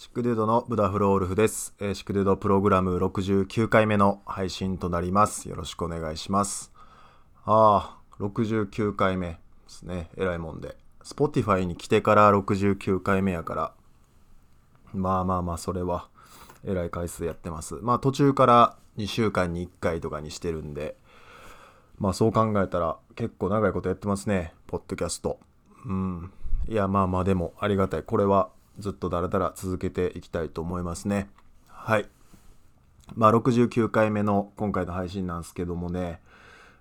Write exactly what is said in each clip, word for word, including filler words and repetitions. シックデュードのブダフロールフです。シックデュードプログラムろくじゅうきゅうかいめの配信となります。よろしくお願いします。ああ、ろくじゅうきゅうかいめですね。えらいもんで Spotify に来てからろくじゅうきゅうかいめやから、まあまあまあそれはえらい回数やってます。まあ途中からにしゅうかんにいっかいとかにしてるんで、まあそう考えたら結構長いことやってますね、ポッドキャスト。うんいやまあまあでもありがたい。これはずっとだらだら続けていきたいと思いますね。はい。まあろくじゅうきゅうかいめの今回の配信なんですけどもね、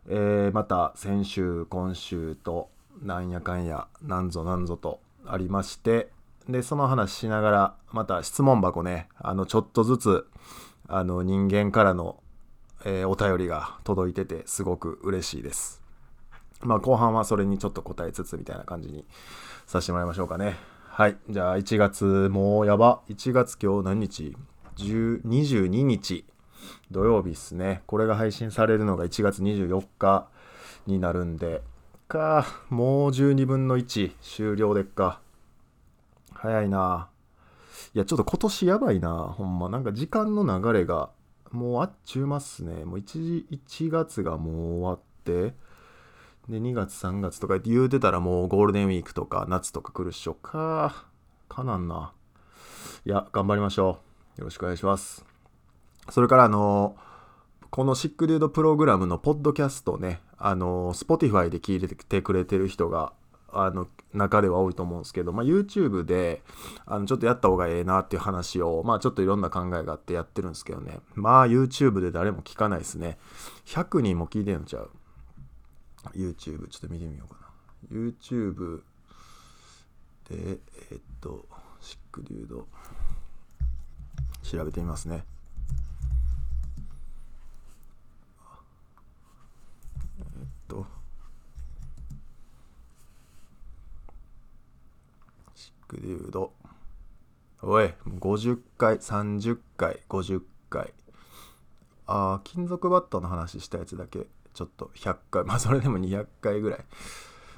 えー、また先週今週となんやかんやなんぞなんぞとありまして、でその話しながらまた質問箱ね、あのちょっとずつあの人間からの、えー、お便りが届いててすごく嬉しいです。まあ後半はそれにちょっと答えつつみたいな感じにさせてもらいましょうかね。はい。じゃあいちがつもうやば。いちがつ今日何日じゅうにじゅうににち土曜日っすね。これが配信されるのがいちがつにじゅうよっかになるんで、かもうじゅうにぶんのいち終了でっか。早いな。いやちょっと今年やばいな。ほんまなんか時間の流れがもうあっちゅうますね。もう 1, いちがつがもう終わって。でにがつさんがつとか言うてたらもうゴールデンウィークとか夏とか来るっしょ。かかなんな。いや頑張りましょう。よろしくお願いします。それからあのー、このシックデュードプログラムのポッドキャストね、あのー、Spotify で聞いてくれてる人があの中では多いと思うんですけど、まあ、YouTube であのちょっとやった方がええなっていう話を、まあ、ちょっといろんな考えがあってやってるんですけどね。まあ YouTube で誰も聞かないですね。ひゃくにんも聞いてんのちゃう。YouTube ちょっと見てみようかな。 YouTube でえー、っとシックデュード調べてみますね。えー、っとシックデュードおいごじゅっかいさんじゅっかいごじゅっかい、あ金属バットの話したやつだけちょっとひゃっかい、まあそれでもにひゃっかいぐらい、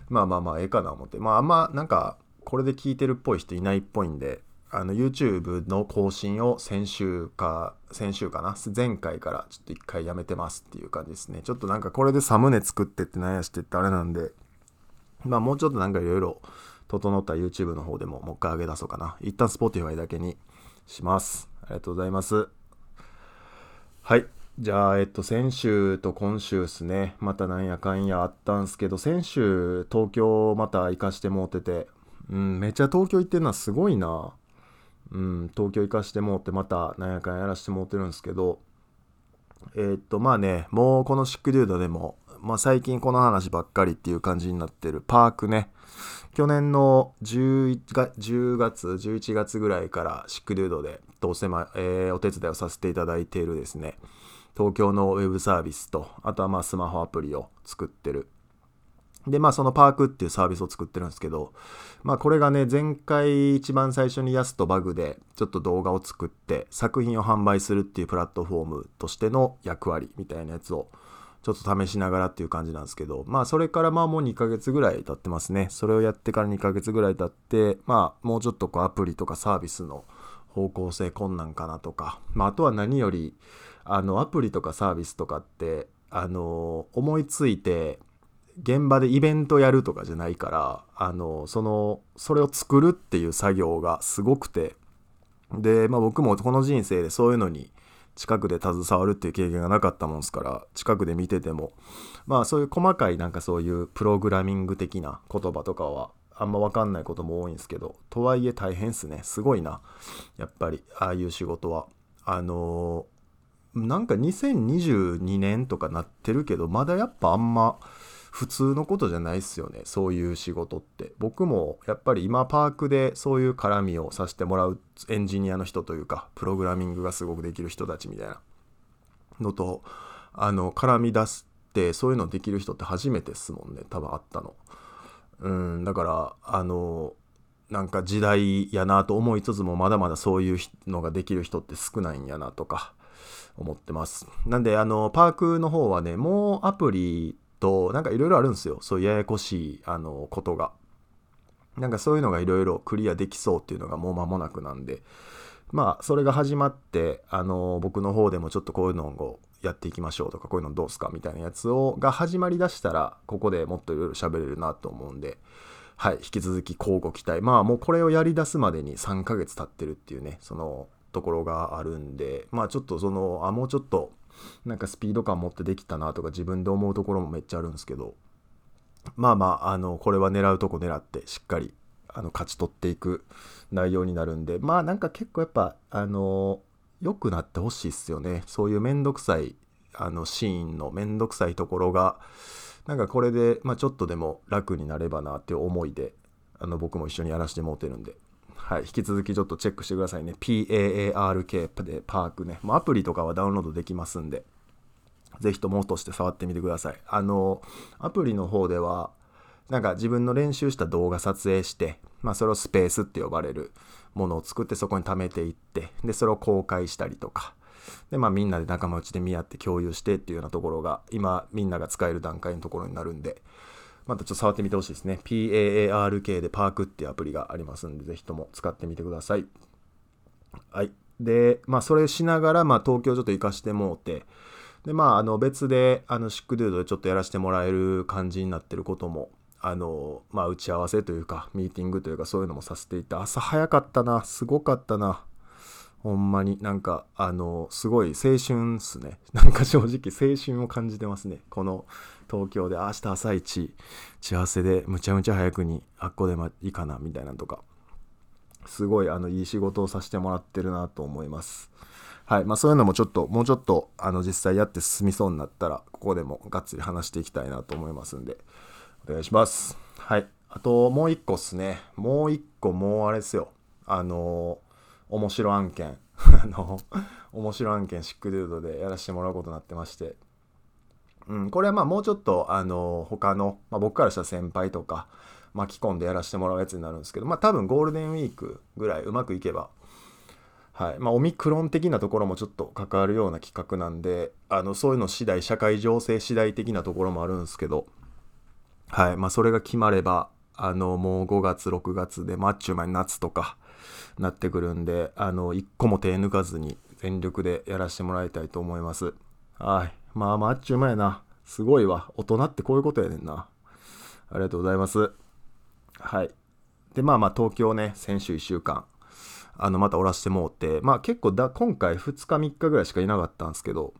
まあまあまあええかな思って、まああんまなんかこれで聞いてるっぽい人いないっぽいんで、あの YouTube の更新を先週か先週かな前回からちょっといっかいやめてますっていう感じですね。ちょっとなんかこれでサムネ作ってって悩んしてってあれなんで、まあもうちょっとなんかいろいろ整った YouTube の方でももう一回上げ出そうかな。一旦 Spotify だけにします。ありがとうございます。はい。じゃあ、えっと、先週と今週ですね、またなんやかんやあったんすけど、先週、東京また行かしてもうてて、うん、めっちゃ東京行ってんな、すごいな。うん、東京行かしてもうて、またなんやかんやらしてもうてるんですけど、えっと、まあね、もうこのシックデュードでも、まあ最近この話ばっかりっていう感じになってるパークね、去年のじゅうがつ、じゅういちがつぐらいからシックデュードで、どうせ、まえー、お手伝いをさせていただいているですね、東京のウェブサービスと、あとはまあスマホアプリを作ってる。で、まあそのパークっていうサービスを作ってるんですけど、まあこれがね、前回一番最初にヤスとバグでちょっと動画を作って作品を販売するっていうプラットフォームとしての役割みたいなやつをちょっと試しながらっていう感じなんですけど、まあそれからまあもうにかげつぐらい経ってますね。それをやってからにかげつぐらい経って、まあもうちょっとこうアプリとかサービスの方向性困難かなとか、まああとは何より、あのアプリとかサービスとかってあの思いついて現場でイベントやるとかじゃないから、あのそのそれを作るっていう作業がすごくて、でまあ僕もこの人生でそういうのに近くで携わるっていう経験がなかったもんですから、近くで見ててもまあそういう細かいなんかそういうプログラミング的な言葉とかはあんま分かんないことも多いんですけど、とはいえ大変っすね。すごいなやっぱりああいう仕事は。あのなんかにせんにじゅうにねんとかなってるけど、まだやっぱあんま普通のことじゃないっすよね、そういう仕事って。僕もやっぱり今パークでそういう絡みをさせてもらうエンジニアの人というか、プログラミングがすごくできる人たちみたいなのとあの絡み出すって、そういうのできる人って初めてっすもんね、多分あったの。うんだからあのなんか時代やなと思いつつも、まだまだそういうのができる人って少ないんやなとか思ってます。なんであのパークの方はね、もうアプリとなんかいろいろあるんですよ、そういうややこしいあのことが、なんかそういうのがいろいろクリアできそうっていうのがもう間もなくなんで、まあそれが始まって、あのー、僕の方でもちょっとこういうのをやっていきましょうとか、こういうのどうすかみたいなやつをが始まりだしたら、ここでもっといろいろ喋れるなと思うんで、はい、引き続き交互期待。まあもうこれをやり出すまでにさんかげつ経ってるっていうね、そのところがあるんで、まあちょっとそのあもうちょっとなんかスピード感持ってできたなとか自分で思うところもめっちゃあるんですけど、まあまああのこれは狙うとこ狙ってしっかりあの勝ち取っていく内容になるんで、まあなんか結構やっぱあの良くなってほしいっすよね。そういうめんどくさいあのシーンのめんどくさいところがなんかこれで、まあ、ちょっとでも楽になればなっていう思いであの僕も一緒にやらせてもうてるんで、はい、引き続きちょっとチェックしてくださいね。 パーク でパークね、まあ、アプリとかはダウンロードできますんで、ぜひとも落として触ってみてください。あのアプリの方ではなんか自分の練習した動画撮影して、まあ、それをスペースって呼ばれるものを作って、そこに貯めていって、でそれを公開したりとかで、まあ、みんなで仲間内で見合って共有してっていうようなところが今みんなが使える段階のところになるんで、またちょっと触ってみてほしいですね。 パーク でパークっていうアプリがありますんで、ぜひとも使ってみてください。はい。で、まあそれしながら、まあ東京ちょっと行かしてもうて、でまああの別であのシックドゥードでちょっとやらせてもらえる感じになってることも、あのまあ打ち合わせというかミーティングというかそういうのもさせていた。朝早かったな、すごかったな。ほんまになんかあのすごい青春っすね。なんか正直青春を感じてますね、この東京で。明日朝一打ち合わせでむちゃむちゃ早くにあっこでまいいかなみたいなとか、すごいあのいい仕事をさせてもらってるなと思います。はい、まあそういうのもちょっともうちょっとあの実際やって進みそうになったら、ここでもがっつり話していきたいなと思いますんで、お願いします。はい。あともう一個っすね、もう一個もうあれですよ、あのー面白案件あの面白案件シックドゥードでやらせてもらうことになってまして、うん、これはまあもうちょっとあの他の、まあ、僕からしたら先輩とか巻き込んでやらせてもらうやつになるんですけど、まあ多分ゴールデンウィークぐらいうまくいけば、はい、まあオミクロン的なところもちょっと関わるような企画なんで、あのそういうの次第、社会情勢次第的なところもあるんですけど、はい、まあそれが決まればあのもうごがつろくがつで、まあっちゅう間に夏とかなってくるんで、あの一個も手抜かずに全力でやらせてもらいたいと思います。はい。まあまあっちゅうまやな、すごいわ、大人ってこういうことやねんな。ありがとうございます。はい。でまあまあ東京ね、先週いっしゅうかんあのまたおらしてもうて、まあ結構だ今回ふつかみっかぐらいしかいなかったんですけど、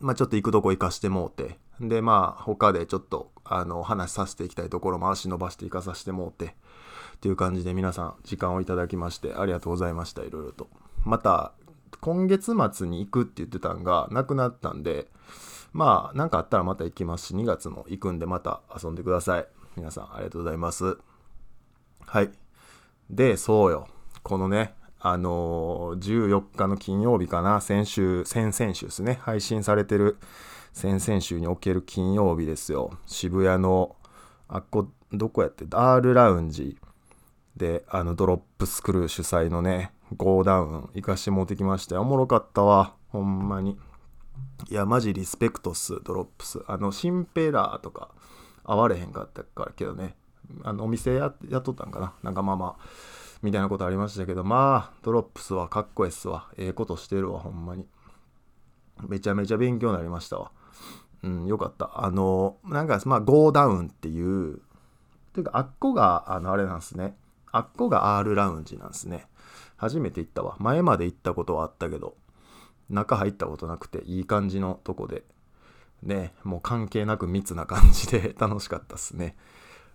まあちょっと行くとこ行かしてもうて、でまあ他でちょっとあの話させていきたいところも足伸ばしていかさせてもうてという感じで、皆さん時間をいただきましてありがとうございました。いろいろとまた今月末に行くって言ってたんがなくなったんで、まあなんかあったらまた行きますし、にがつも行くんでまた遊んでください。皆さんありがとうございます。はい。でそうよ、このねあのー、じゅうよっかの金曜日かな、先週先々週ですね、配信されてる先々週における金曜日ですよ、渋谷のあっこどこやって R ラウンジで、あのドロップスクルー主催のね Go ダウン行かしてもうてきまして、おもろかったわほんまに。いやマジリスペクトっす、ドロップス。あのシンペラーとか会われへんかったからけどね、あのお店 や, やっとったんかな、なんかまあまあみたいなことありましたけど、まあドロップスはかっこええっすわ、ええことしてるわほんまに。めちゃめちゃ勉強になりましたわ。うん、よかった。あのなんかまあ Go ダウンっていうというか、あっこがあのあれなんですね、あっこが R ラウンジなんですね。初めて行ったわ。前まで行ったことはあったけど、中入ったことなくて、いい感じのとこで、ね、もう関係なく密な感じで楽しかったっすね。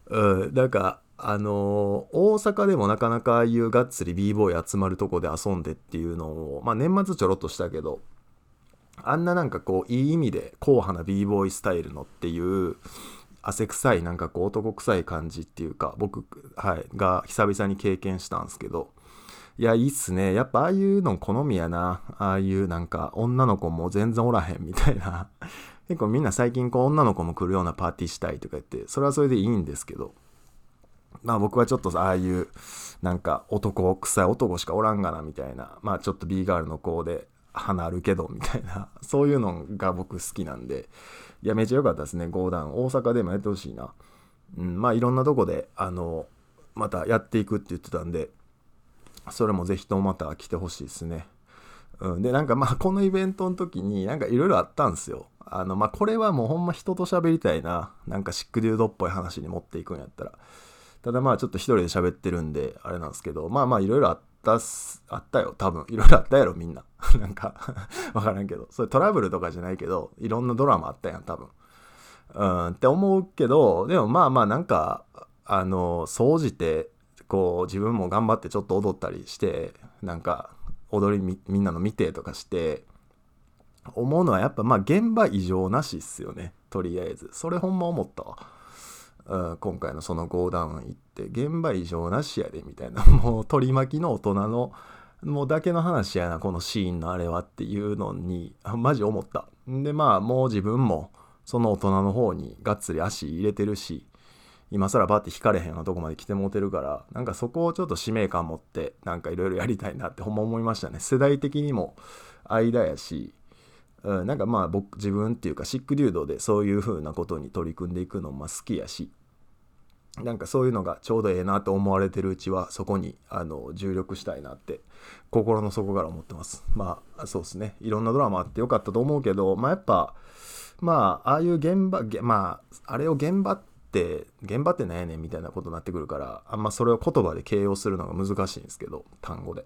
うん、なんか、あのー、大阪でもなかなかああいうがっつり b ボーイ集まるとこで遊んでっていうのを、まあ年末ちょろっとしたけど、あんななんかこう、いい意味で硬派な b ボーイスタイルのっていう、汗臭いなんかこう男臭い感じっていうか僕、はい、が久々に経験したんですけど、いやいいっすね、やっぱああいうの好みやな。ああいうなんか女の子も全然おらへんみたいな結構みんな最近こう女の子も来るようなパーティーしたいとか言って、それはそれでいいんですけど、まあ僕はちょっとああいうなんか男臭い男しかおらんがなみたいな、まあちょっと B ガールの子で花あるけどみたいな、そういうのが僕好きなんで、いやめっちゃ良かったですね。ゴーダウン大阪でもやってほしいな。うん、まあいろんなとこであのまたやっていくって言ってたんで、それもぜひともまた来てほしいですね。うん、でなんかまあこのイベントの時になんかいろいろあったんですよ。あのまあこれはもうほんま人と喋りたいな、なんかシックデュードっぽい話に持っていくんやったら、ただまあちょっと一人で喋ってるんであれなんですけど、まあまあいろいろあったっすあったよ、多分いろいろあったやろみんななんか分からんけど、それトラブルとかじゃないけどいろんなドラマあったやん多分、うんって思うけど、でもまあまあなんかあの総じてこう自分も頑張ってちょっと踊ったりして、なんか踊り み, みんなの見てとかして思うのはやっぱまあ現場異常なしっすよね。とりあえずそれほんま思ったわ、うん、今回のそのゴーダウン行って現場異常なしやでみたいな、もう取り巻きの大人のもうだけの話やなこのシーンのあれはっていうのにマジ思った。でまあもう自分もその大人の方にがっつり足入れてるし、今更バーって引かれへんようなとこまで来てもうてるから、なんかそこをちょっと使命感持ってなんかいろいろやりたいなってほんま思いましたね。世代的にも間やし、うん、なんかまあ僕自分っていうかシックデュードでそういう風なことに取り組んでいくのも好きやし、なんかそういうのがちょうどええなと思われてるうちはそこにあの重力したいなって心の底から思ってます。まあそうですね、いろんなドラマあってよかったと思うけど、まあやっぱまあああいう現場、まああれを現場ってで現場って何やねんみたいなことになってくるから、あんまそれを言葉で形容するのが難しいんですけど、単語で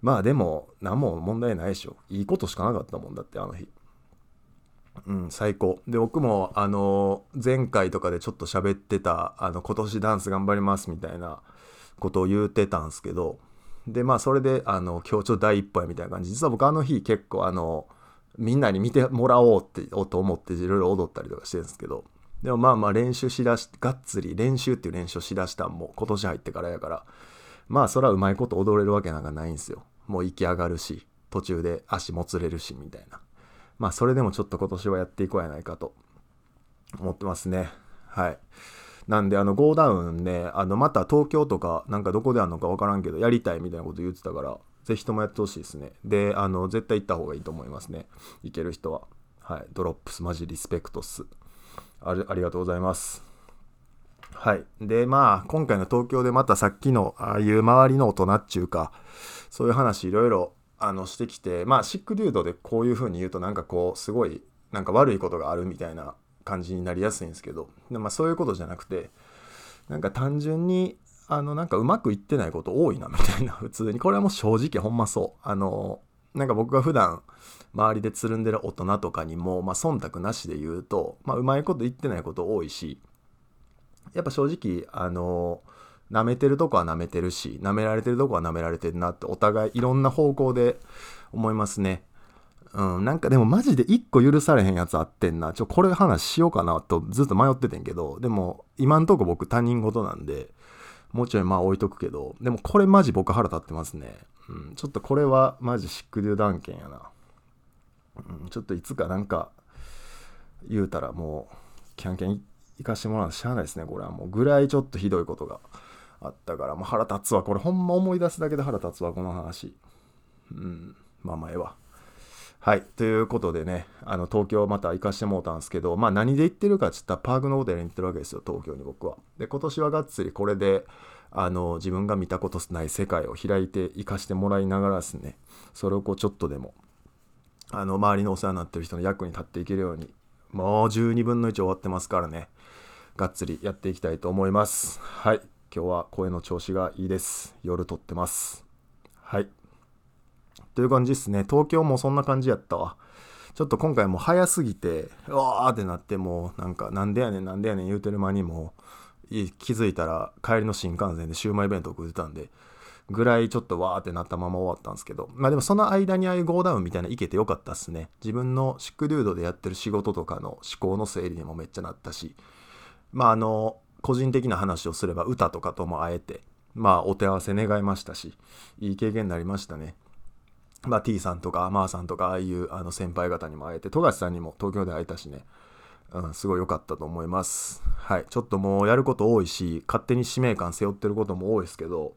まあでも何も問題ないでしょ、いいことしかなかったもんだってあの日。うん最高で、僕もあの前回とかでちょっと喋ってたあの今年ダンス頑張りますみたいなことを言ってたんですけど、でまあそれであの今日ちょっと第一歩やみたいな感じ、実は僕あの日結構あのみんなに見てもらおうってと思っていろいろ踊ったりとかしてるんですけど、でもまあまあ練習しだし、がっつり練習っていう練習をしだしたんも今年入ってからやから、まあそらうまいこと踊れるわけなんかないんですよ。もう息上がるし途中で足もつれるしみたいな、まあそれでもちょっと今年はやっていこうやないかと思ってますね。はい、なんであのゴーダウンね、あのまた東京とかなんかどこであんのか分からんけどやりたいみたいなこと言ってたから、ぜひともやってほしいですね。であの絶対行った方がいいと思いますね、行ける人は。はい、ドロップスマジリスペクトス、あり、ありがとうございます。はい。で、まあ、今回の東京でまたさっきの、ああいう周りの大人っちゅうか、そういう話いろいろ、あの、してきて、まあ、シックデュードでこういう風に言うと、なんかこう、すごい、なんか悪いことがあるみたいな感じになりやすいんですけど、でまあ、そういうことじゃなくて、なんか単純に、あの、なんかうまくいってないこと多いな、みたいな、普通に。これはもう正直、ほんまそう。あの、なんか僕が普段周りでつるんでる大人とかにも、まあ、忖度なしで言うと、まあ、うまいこと言ってないこと多いし、やっぱ正直あの舐めてるとこは舐めてるし、舐められてるとこは舐められてるなってお互いいろんな方向で思いますね。うん、なんかでもマジで一個許されへんやつあってんな、ちょこれ話しようかなとずっと迷っててんけど、でも今んとこ僕他人事なんでもうちょいまあ置いとくけど、でもこれマジ僕腹立ってますね。うん、ちょっとこれはマジシックデュード案件やな、うん、ちょっといつかなんか言うたらもうキャンキャン行かしてもらうのしゃあないですね。これはもうぐらいちょっとひどいことがあったから、もう腹立つわこれほんま、思い出すだけで腹立つわこの話。うんまあ前ははい、ということでね、あの東京また行かしてもらったんですけど、まあ何で行ってるかって言ったらパークのホテルに行ってるわけですよ、東京に僕は。で今年はがっつりこれであの自分が見たことない世界を開いて生かしてもらいながらですね、それをこうちょっとでもあの周りのお世話になってる人の役に立っていけるように、もうじゅうにぶんのいち終わってますからね、がっつりやっていきたいと思います。はい、今日は声の調子がいいです、夜撮ってます。はいという感じですね。東京もそんな感じやったわ。ちょっと今回も早すぎてうわーってなって、もうなんかなんでやねんなんでやねん言うてる間にも気づいたら帰りの新幹線でシューマイ弁当食ってたんでぐらいちょっとわーってなったまま終わったんですけど、まあでもその間にああいうゴーダウンみたいな行けてよかったっすね。自分のシックデュードでやってる仕事とかの思考の整理にもめっちゃなったし、まああの個人的な話をすれば歌とかとも会えて、まあお手合わせ願いましたし、いい経験になりましたね。まあ T さんとかマーさんとかああいうあの先輩方にも会えて、富樫さんにも東京で会えたしね、うん、すごい良かったと思います。はい、ちょっともうやること多いし、勝手に使命感背負ってることも多いですけど、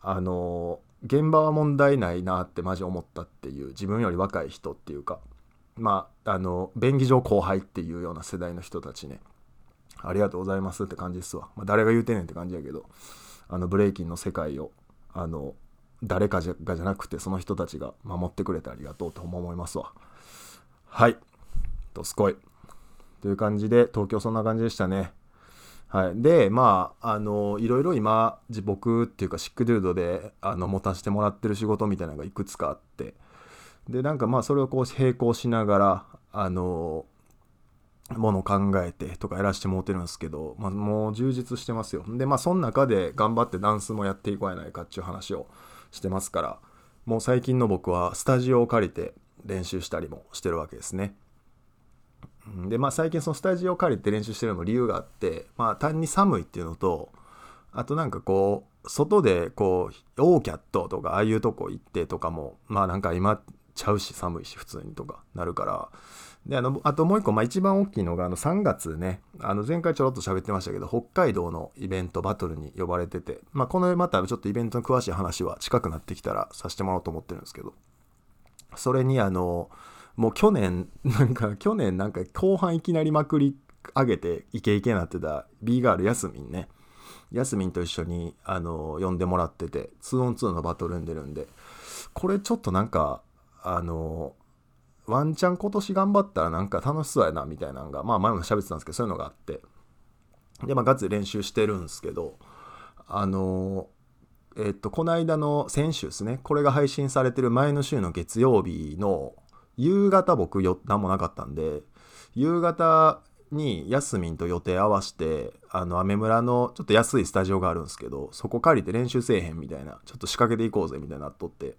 あの現場は問題ないなってマジ思ったっていう、自分より若い人っていうか、まああの便宜上後輩っていうような世代の人たちね、ありがとうございますって感じですわ。まあ、誰が言うてんねんって感じやけど、あのブレイキンの世界をあの誰かじゃがじゃなくてその人たちが守ってくれてありがとうと思いますわ。はい、どすこいという感じで東京そんな感じでしたね。はい、でまああのいろいろ今僕っていうかシックドゥードであの持たせてもらってる仕事みたいなのがいくつかあって、でなんかまあそれをこう並行しながらあのもの考えてとかやらしてもらってるんですけど、まあ、もう充実してますよ。でまあその中で頑張ってダンスもやっていこうやないかっていう話をしてますから、もう最近の僕はスタジオを借りて練習したりもしてるわけですね。でまあ最近そのスタジオを借りて練習してるのも理由があって、まあ、単に寒いっていうのと、あとなんかこう外でこうオーキャットとかああいうとこ行ってとかもまあなんか今ちゃうし寒いし普通にとかなるから。で あ, のあともう一個、まあ、一番大きいのがあのさんがつね、あの前回ちょろっと喋ってましたけど北海道のイベントバトルに呼ばれてて、まあ、このまたちょっとイベントの詳しい話は近くなってきたらさせてもらおうと思ってるんですけど、それにあのもう去年なんか去年なんか後半いきなりまくり上げてイケイケになってた B ガールやすみんね、やすみんと一緒にあの呼んでもらってて ツーオンツー のバトルに出るんで、これちょっとなんかあのワンチャン今年頑張ったらなんか楽しそうやなみたいなのが、まあ前も喋ってたんですけどそういうのがあって、でまあガッツリ練習してるんですけど、あのえっとこの間の先週ですね、これが配信されてる前の週の月曜日の夕方、僕よ何もなかったんで夕方にやすみんと予定合わせて、あのアメ村のちょっと安いスタジオがあるんですけどそこ借りて練習せえへんみたいな、ちょっと仕掛けていこうぜみたいになっとって、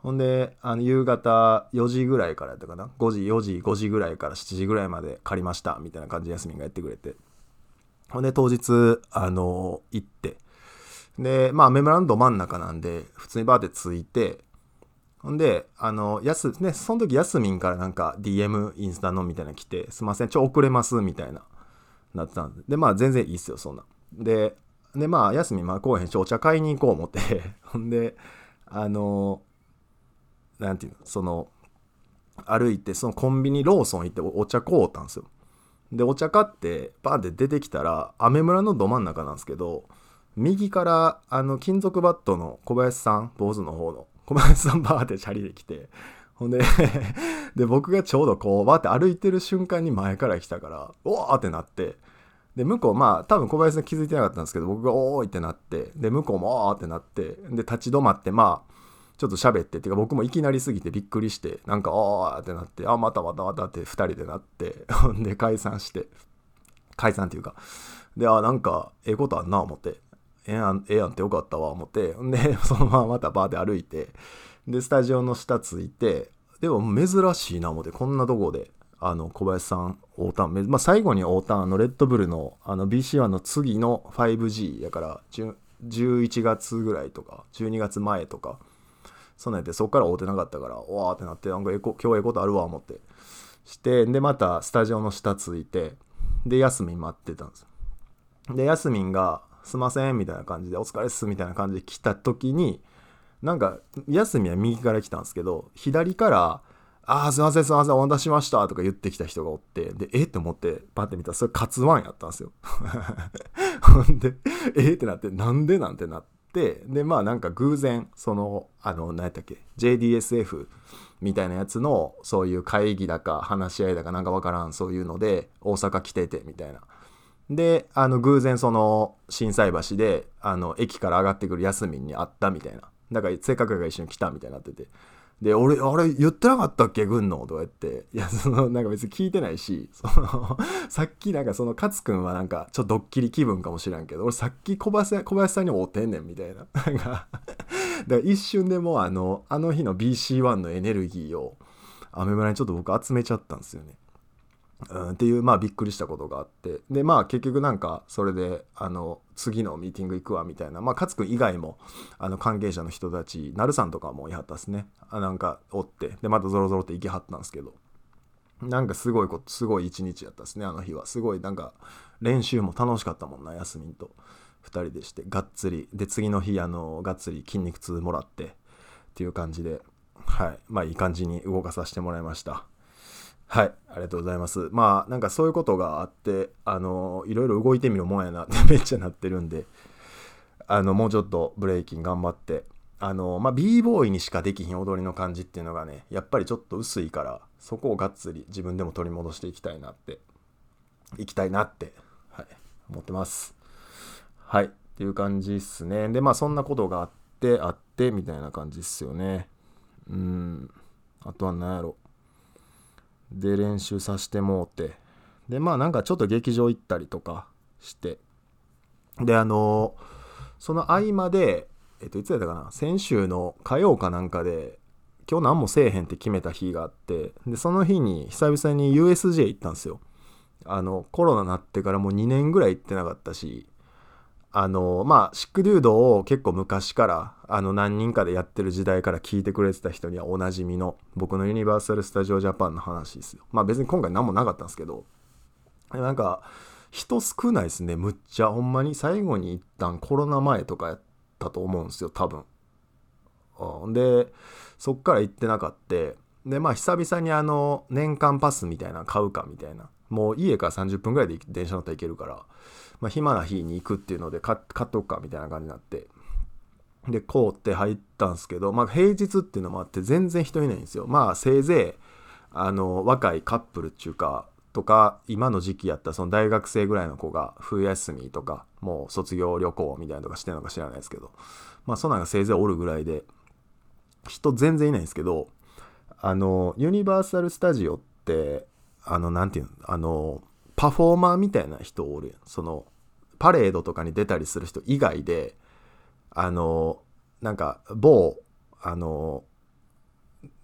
ほんであの夕方よじぐらいからやったかな、ごじよじごじぐらいからしちじぐらいまで借りましたみたいな感じでやすみんがやってくれて、ほんで当日あの行って、でまあアメ村のど真ん中なんで普通にバーってついて、ほんであのやすねその時やすみんからなんか ディーエム インスタのみたいな来て、すいませんちょ遅れますみたいななってたんで、でまあ全然いいっすよそんなで、でまあやすみんまあ公園お茶買いに行こう思ってほんであのなんていうのその歩いてそのコンビニローソン行って お, お茶買おうたんですよ。でお茶買ってバーンって出てきたらアメ村のど真ん中なんですけど、右からあの金属バットの小林さん坊主の方の小林さんバーンってチャリで来て、ほんでで僕がちょうどこうバーンって歩いてる瞬間に前から来たからおーってなって、で向こうまあ多分小林さん気づいてなかったんですけど僕がおーってなって、で向こうもおーってなって、で立ち止まってまあちょっと喋ってっていうか僕もいきなりすぎてびっくりしてなんかあーってなって、あまたまたまたってふたりでなって、ほんで解散して解散っていうかで、あなんかええことあんな思って、ええやんええやんってよかったわ思って、ほんでそのまままたバーで歩いて、でスタジオの下ついて、でも珍しいな思ってこんなとこであの小林さんオーターン、まあ、最後にオーターンのレッドブルのあの ビーシーワン の次の ファイブジー やからじゅういちがつぐらいとかじゅうにがつまえとかそんなんやって、そっから会うてなかったからわーってなって、なんか今日ええことあるわ思ってしてでまたスタジオの下ついて、でやすみん待ってたんですよ。でやすみんがすいませんみたいな感じでお疲れっすみたいな感じで来た時に、なんかやすみんは右から来たんですけど左からあーすいませんすいませんお待たせしましたとか言ってきた人がおって、でえって思ってパッて見たらそれカツワンやったんですよほんでえってなって、なんでなんてなって、で, でまあなんか偶然そのあの何やったっけ ジェイディーエスエフ みたいなやつのそういう会議だか話し合いだかなんかわからんそういうので大阪来ててみたいなで、あの偶然その心斎橋であの駅から上がってくるやすみんに会ったみたいな、だからせっかくが一緒に来たみたいになってて、で俺あれ言ってなかったっけ軍のとか言って、いやそのなんか別に聞いてないし、そのさっきなんかその勝くんはなんかちょっとドッキリ気分かもしれんけど俺さっき小林、小林さんにもおってんねんみたいななんかだから一瞬でもうあのあの日の ビーシーワン のエネルギーをアメ村にちょっと僕集めちゃったんですよね、うん、っていうまあびっくりしたことがあって、でまあ結局なんかそれであの次のミーティング行くわみたいな、まあ勝君以外もあの関係者の人たちなるさんとかもいはったですね、あなんかおってでまたゾロゾロって行きはったんですけど、なんかすごいことすごい一日やったですねあの日は。すごいなんか練習も楽しかったもんな、やすみんとふたりでしてがっつりで、次の日あのがっつり筋肉痛もらってっていう感じで、はいまあいい感じに動かさせてもらいました。はい、ありがとうございます。まあなんかそういうことがあって、あのいろいろ動いてみるもんやなってめっちゃなってるんで、あのもうちょっとブレイキン頑張ってあの、まあ、B ボーイにしかできひん踊りの感じっていうのがねやっぱりちょっと薄いから、そこをがっつり自分でも取り戻していきたいなっていきたいなって、はい、思ってます。はいっていう感じっすね。でまあそんなことがあってあってみたいな感じっすよね。うーんあとは何やろで練習させてもうて、でまあなんかちょっと劇場行ったりとかして、であのー、その合間でえっといつやったかな、先週の火曜かなんかで今日何もせえへんって決めた日があって、でその日に久々に ユーエスジェー 行ったんですよ。あのコロナになってからもうにねんぐらい行ってなかったし、あのまあシックデュードを結構昔からあの何人かでやってる時代から聞いてくれてた人にはおなじみの僕のユニバーサル・スタジオ・ジャパンの話ですよ。まあ別に今回何もなかったんですけど、なんか人少ないですね。むっちゃほんまに最後に一旦コロナ前とかやったと思うんですよ多分。でそっから行ってなかってでまあ久々にあの年間パスみたいな買うかみたいな、もう家からさんじゅっぷんぐらいで電車乗ったら行けるから、まあ、暇な日に行くっていうので買っとくかみたいな感じになって、でこうって入ったんですけど、まあ平日っていうのもあって全然人いないんですよ。まあせいぜいあの若いカップルっていうかとか今の時期やったらその大学生ぐらいの子が冬休みとかもう卒業旅行みたいなとかしてるのか知らないですけど、まあそんなんがせいぜいおるぐらいで人全然いないんですけど、あのユニバーサルスタジオってあのなんていうのあのパフォーマーみたいな人おるやん。そのパレードとかに出たりする人以外であのなんか某あの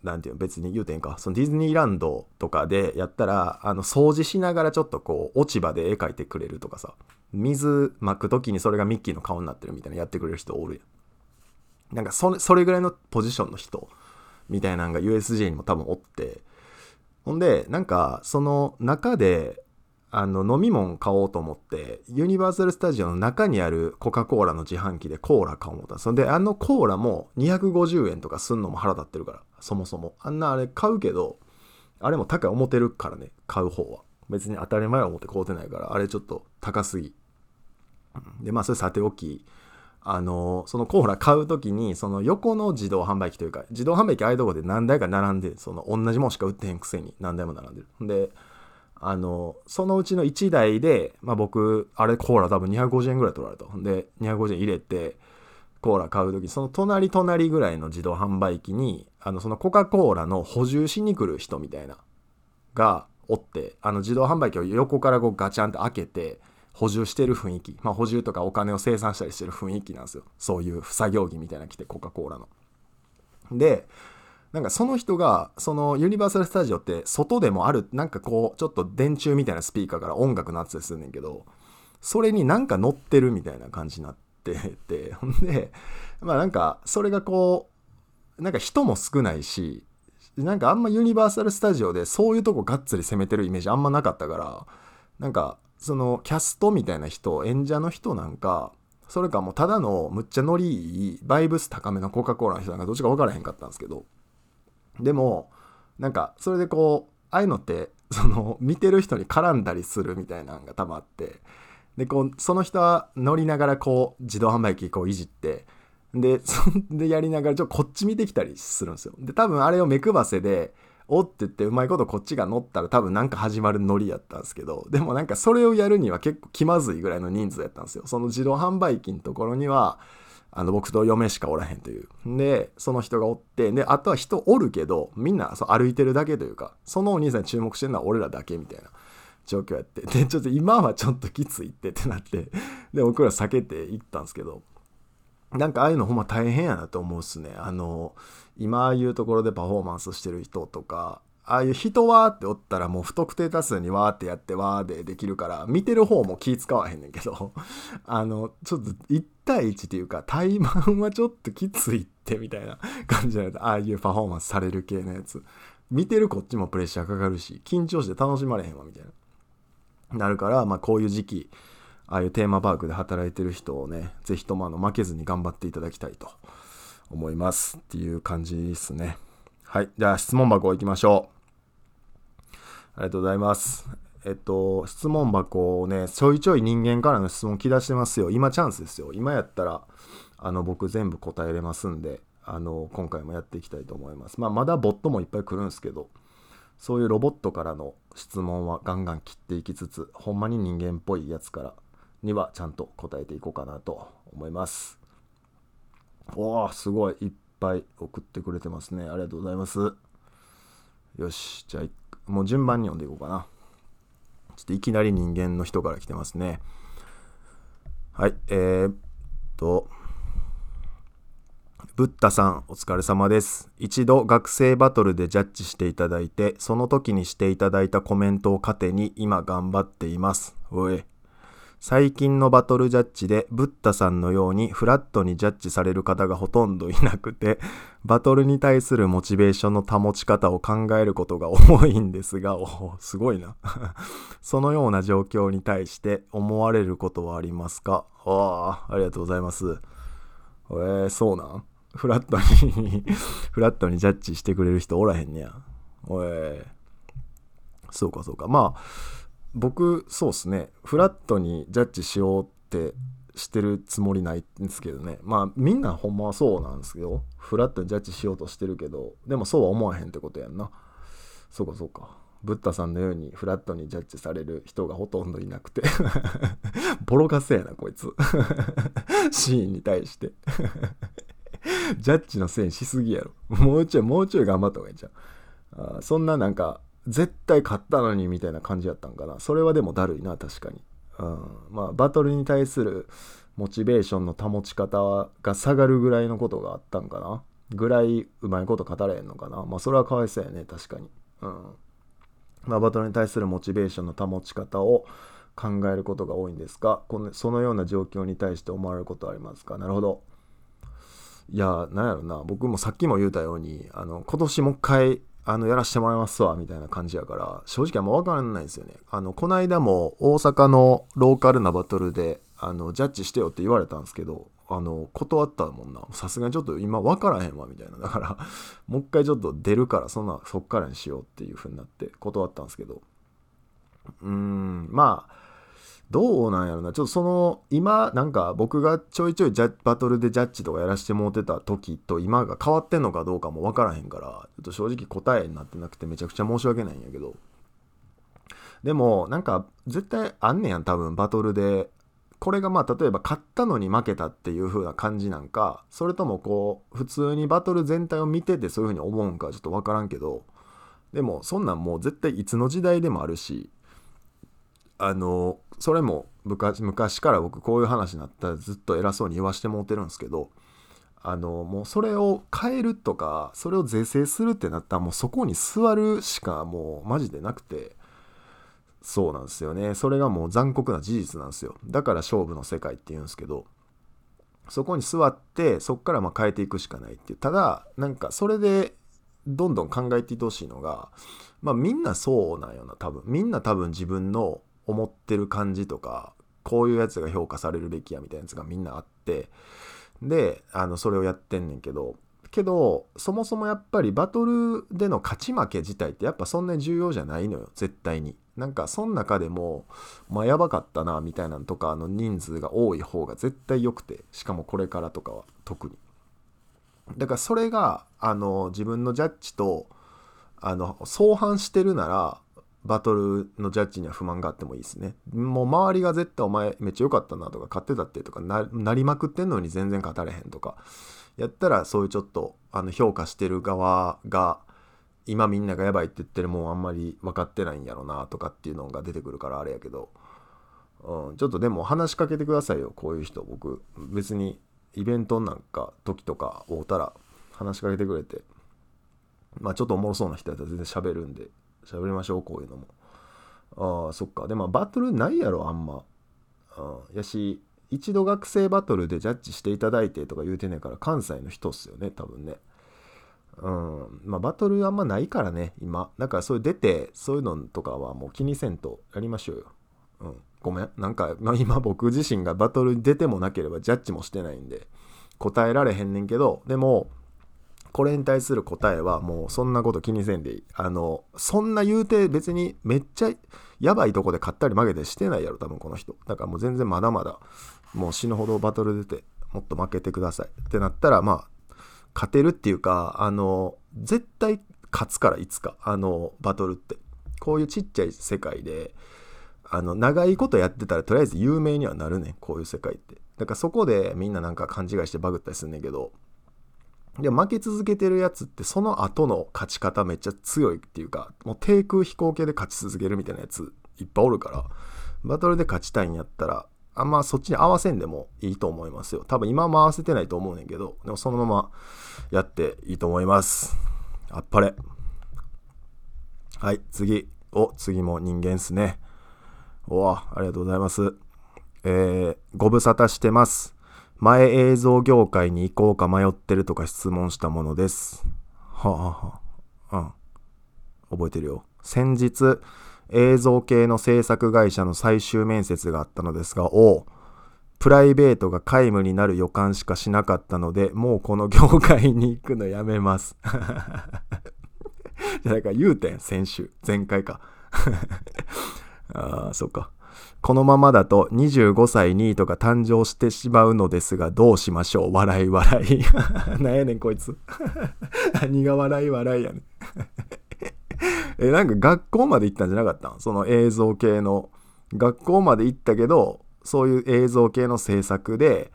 なんていうの別に言うてんか、そのディズニーランドとかでやったらあの掃除しながらちょっとこう落ち葉で絵描いてくれるとかさ、水まく時にそれがミッキーの顔になってるみたいなやってくれる人おるやん。なんか そ, それぐらいのポジションの人みたいなのが ユーエスジェー にも多分おって、ほんでなんかその中であの飲み物買おうと思ってユニバーサルスタジオの中にあるコカ・コーラの自販機でコーラ買おうと思った。そんであのコーラもにひゃくごじゅうえんとかすんのも腹立ってるから、そもそもあんなあれ買うけどあれも高い思ってるからね、買う方は別に当たり前は思って買うてないからあれちょっと高すぎで、まあそれさておきあのそのコーラ買うときにその横の自動販売機というか自動販売機ああいうとこで何台か並んでその同じもんしか売ってへんくせに何台も並んでる。であのそのうちのいちだいで、まあ、僕あれコーラ多分にひゃくごじゅうえんぐらい取られた。でにひゃくごじゅうえん入れてコーラ買うときその隣隣ぐらいの自動販売機にあのそのコカ・コーラの補充しに来る人みたいながおって、あの自動販売機を横からこうガチャンって開けて補充してる雰囲気、まあ、補充とかお金を生産したりしてる雰囲気なんですよ。そういう作業着みたいな着てコカ・コーラので、なんかその人がそのユニバーサルスタジオって外でもあるなんかこうちょっと電柱みたいなスピーカーから音楽のやつですんねんけど、それになんか乗ってるみたいな感じになってて、ほんでまあなんかそれがこうなんか人も少ないし、なんかあんまユニバーサルスタジオでそういうとこがっつり攻めてるイメージあんまなかったから、なんかそのキャストみたいな人演者の人なんかそれかもうただのむっちゃノリいいバイブス高めのコカ・コーラの人なんかどっちか分からへんかったんですけど、でもなんかそれでこうああいうのってその見てる人に絡んだりするみたいなのが多分あって、でこうその人は乗りながらこう自動販売機こういじって で, そんでやりながらちょっとこっち見てきたりするんですよ。で多分あれを目くばせでおって言ってうまいことこっちが乗ったら多分なんか始まるノリやったんですけど、でもなんかそれをやるには結構気まずいぐらいの人数やったんですよ。その自動販売機のところにはあの僕と嫁しかおらへんというで、その人がおって、であとは人おるけどみんなそう歩いてるだけというか、そのお兄さんに注目してるのは俺らだけみたいな状況やって、でちょっと今はちょっときついってってなって、で僕ら避けていったんですけど、なんかああいうのほんま大変やなと思うっすね。あの今ああいうところでパフォーマンスしてる人とか、ああいう人わーっておったらもう不特定多数にわーってやってわーでできるから、見てる方も気使わへんねんけどあのちょっといち対いちというか対マンはちょっときついってみたいな感じなので、ああいうパフォーマンスされる系のやつ見てるこっちもプレッシャーかかるし緊張して楽しまれへんわみたいななるから、まあこういう時期ああいうテーマパークで働いてる人をねぜひともあの負けずに頑張っていただきたいと思いますっていう感じですね。はい、じゃあ質問箱行きましょう。ありがとうございます。えっと、質問箱をね、ちょいちょい人間からの質問を来だしてますよ。今チャンスですよ。今やったらあの僕全部答えれますんで、あの今回もやっていきたいと思います。まあ、まだボットもいっぱい来るんですけど、そういうロボットからの質問はガンガン切っていきつつ、ほんまに人間っぽいやつからにはちゃんと答えていこうかなと思います。おー、すごいいっぱい送ってくれてますね。ありがとうございます。よし、じゃあもう順番に読んでいこうかな。ちょっといきなり人間の人から来てますね。はい、えー、っとブッダさん、お疲れ様です。一度学生バトルでジャッジしていただいて、その時にしていただいたコメントを糧に今頑張っています。おい。最近のバトルジャッジでブッダさんのようにフラットにジャッジされる方がほとんどいなくて、バトルに対するモチベーションの保ち方を考えることが多いんですが、お、すごいな。そのような状況に対して思われることはありますか？ああ、ありがとうございます。えー、そうなん？フラットにフラットにジャッジしてくれる人おらへんねや。おい、そうかそうか。まあ僕そうっすね、フラットにジャッジしようってしてるつもりないんですけどね。まあみんなほんまはそうなんですけど、フラットにジャッジしようとしてるけど、でもそうは思わへんってことやんな。そうかそうか。ブッダさんのようにフラットにジャッジされる人がほとんどいなくてボロカスやなこいつシーンに対してジャッジのせいにしすぎやろ。もうちょいもうちょい頑張った方がいいじゃん。あ、そんななんか絶対勝ったのにみたいな感じやったんかな。それはでもだるいな、確かに。うん、まあバトルに対するモチベーションの保ち方が下がるぐらいのことがあったんかな。ぐらいうまいこと語れへんのかな。まあそれはかわいそうやね、確かに。うん。まあバトルに対するモチベーションの保ち方を考えることが多いんですが、このそのような状況に対して思われることはありますか。なるほど。いや、なんやろな、僕もさっきも言うたように、あの今年もう一回あのやらしてもらいますわみたいな感じやから、正直あんま分からないんですよね。あのこの間も大阪のローカルなバトルであのジャッジしてよって言われたんですけど、あの断ったもんな。さすがにちょっと今分からへんわみたいな。だからもう一回ちょっと出るから、そんなそっからにしようっていう風になって断ったんですけど、うーん、まあどうなんやろな。ちょっとその今なんか僕がちょいちょいジャバトルでジャッジとかやらしてもらってた時と今が変わってんのかどうかも分からへんから、ちょっと正直答えになってなくてめちゃくちゃ申し訳ないんやけど、でもなんか絶対あんねやん、多分バトルで。これがまあ例えば勝ったのに負けたっていう風な感じなんか、それともこう普通にバトル全体を見ててそういう風に思うんかちょっと分からんけど、でもそんなんもう絶対いつの時代でもあるし、あのそれも昔、昔から僕こういう話になったらずっと偉そうに言わしてもうてるんですけど、あのもうそれを変えるとかそれを是正するってなったらもうそこに座るしかもうマジでなくて、そうなんですよね。それがもう残酷な事実なんですよ。だから勝負の世界って言うんですけど、そこに座ってそこからまあ変えていくしかないっていう。ただなんかそれでどんどん考えていってほしいのが、まあみんなそうなんよな。多分みんな多分自分の思ってる感じとか、こういうやつが評価されるべきやみたいなやつがみんなあって、であのそれをやってんねんけどけどそもそもやっぱりバトルでの勝ち負け自体ってやっぱそんなに重要じゃないのよ、絶対に。なんかそん中でもまあやばかったなみたいなのとかの人数が多い方が絶対良くて、しかもこれからとかは特に。だからそれがあの自分のジャッジとあの相反してるなら、バトルのジャッジには不満があってもいいですね。もう周りが絶対お前めっちゃ良かったなとか勝ってたってとか な, なりまくってんのに全然勝たれへんとかやったら、そういうちょっとあの評価してる側が今みんながやばいって言ってるもんあんまり分かってないんやろなとかっていうのが出てくるからあれやけど、うん、ちょっとでも話しかけてくださいよ、こういう人。僕別にイベントなんか時とか会うたら話しかけてくれて、まあちょっとおもろそうな人やったら全然喋るんで喋りましょう、こういうのも。ああ、そっか。でもバトルないやろあんま。あやし、一度学生バトルでジャッジしていただいてとか言うてねえから、関西の人っすよね多分ね。うん、まあバトルあんまないからね今。だからそういう出てそういうのとかはもう気にせんとやりましょうよ。うん、ごめん、なんか、まあ、今僕自身がバトルに出てもなければジャッジもしてないんで答えられへんねんけど、でもこれに対する答えはもうそんなこと気にせんでいい。あのそんな言うて別にめっちゃやばいとこで買ったり負けたりしてないやろ多分この人。だからもう全然まだまだもう死ぬほどバトル出てもっと負けてくださいってなったらまあ勝てるっていうか、あの絶対勝つからいつか、あのバトルってこういうちっちゃい世界であの長いことやってたらとりあえず有名にはなるねん、こういう世界って。だからそこでみんななんか勘違いしてバグったりすんねんけど、で負け続けてるやつってその後の勝ち方めっちゃ強いっていうか、もう低空飛行系で勝ち続けるみたいなやついっぱいおるから、バトルで勝ちたいんやったらあんまそっちに合わせんでもいいと思いますよ。多分今も合わせてないと思うねんけど、でもそのままやっていいと思います。あっぱれ。はい、次お次も人間っすね。おありがとうございます。えー、ご無沙汰してます。前映像業界に行こうか迷ってるとか質問したものです。はあはあ、うん、覚えてるよ。先日映像系の制作会社の最終面接があったのですが、おプライベートが皆無になる予感しかしなかったので、もうこの業界に行くのやめます。だから言うてん先週前回か。ああ、そうか。このままだとにじゅうごさいにとか誕生してしまうのですがどうしましょう、笑い笑い。なんやねんこいつ。何が笑い笑いやねん。え、なんか学校まで行ったんじゃなかったん、その映像系の学校まで行ったけど、そういう映像系の制作で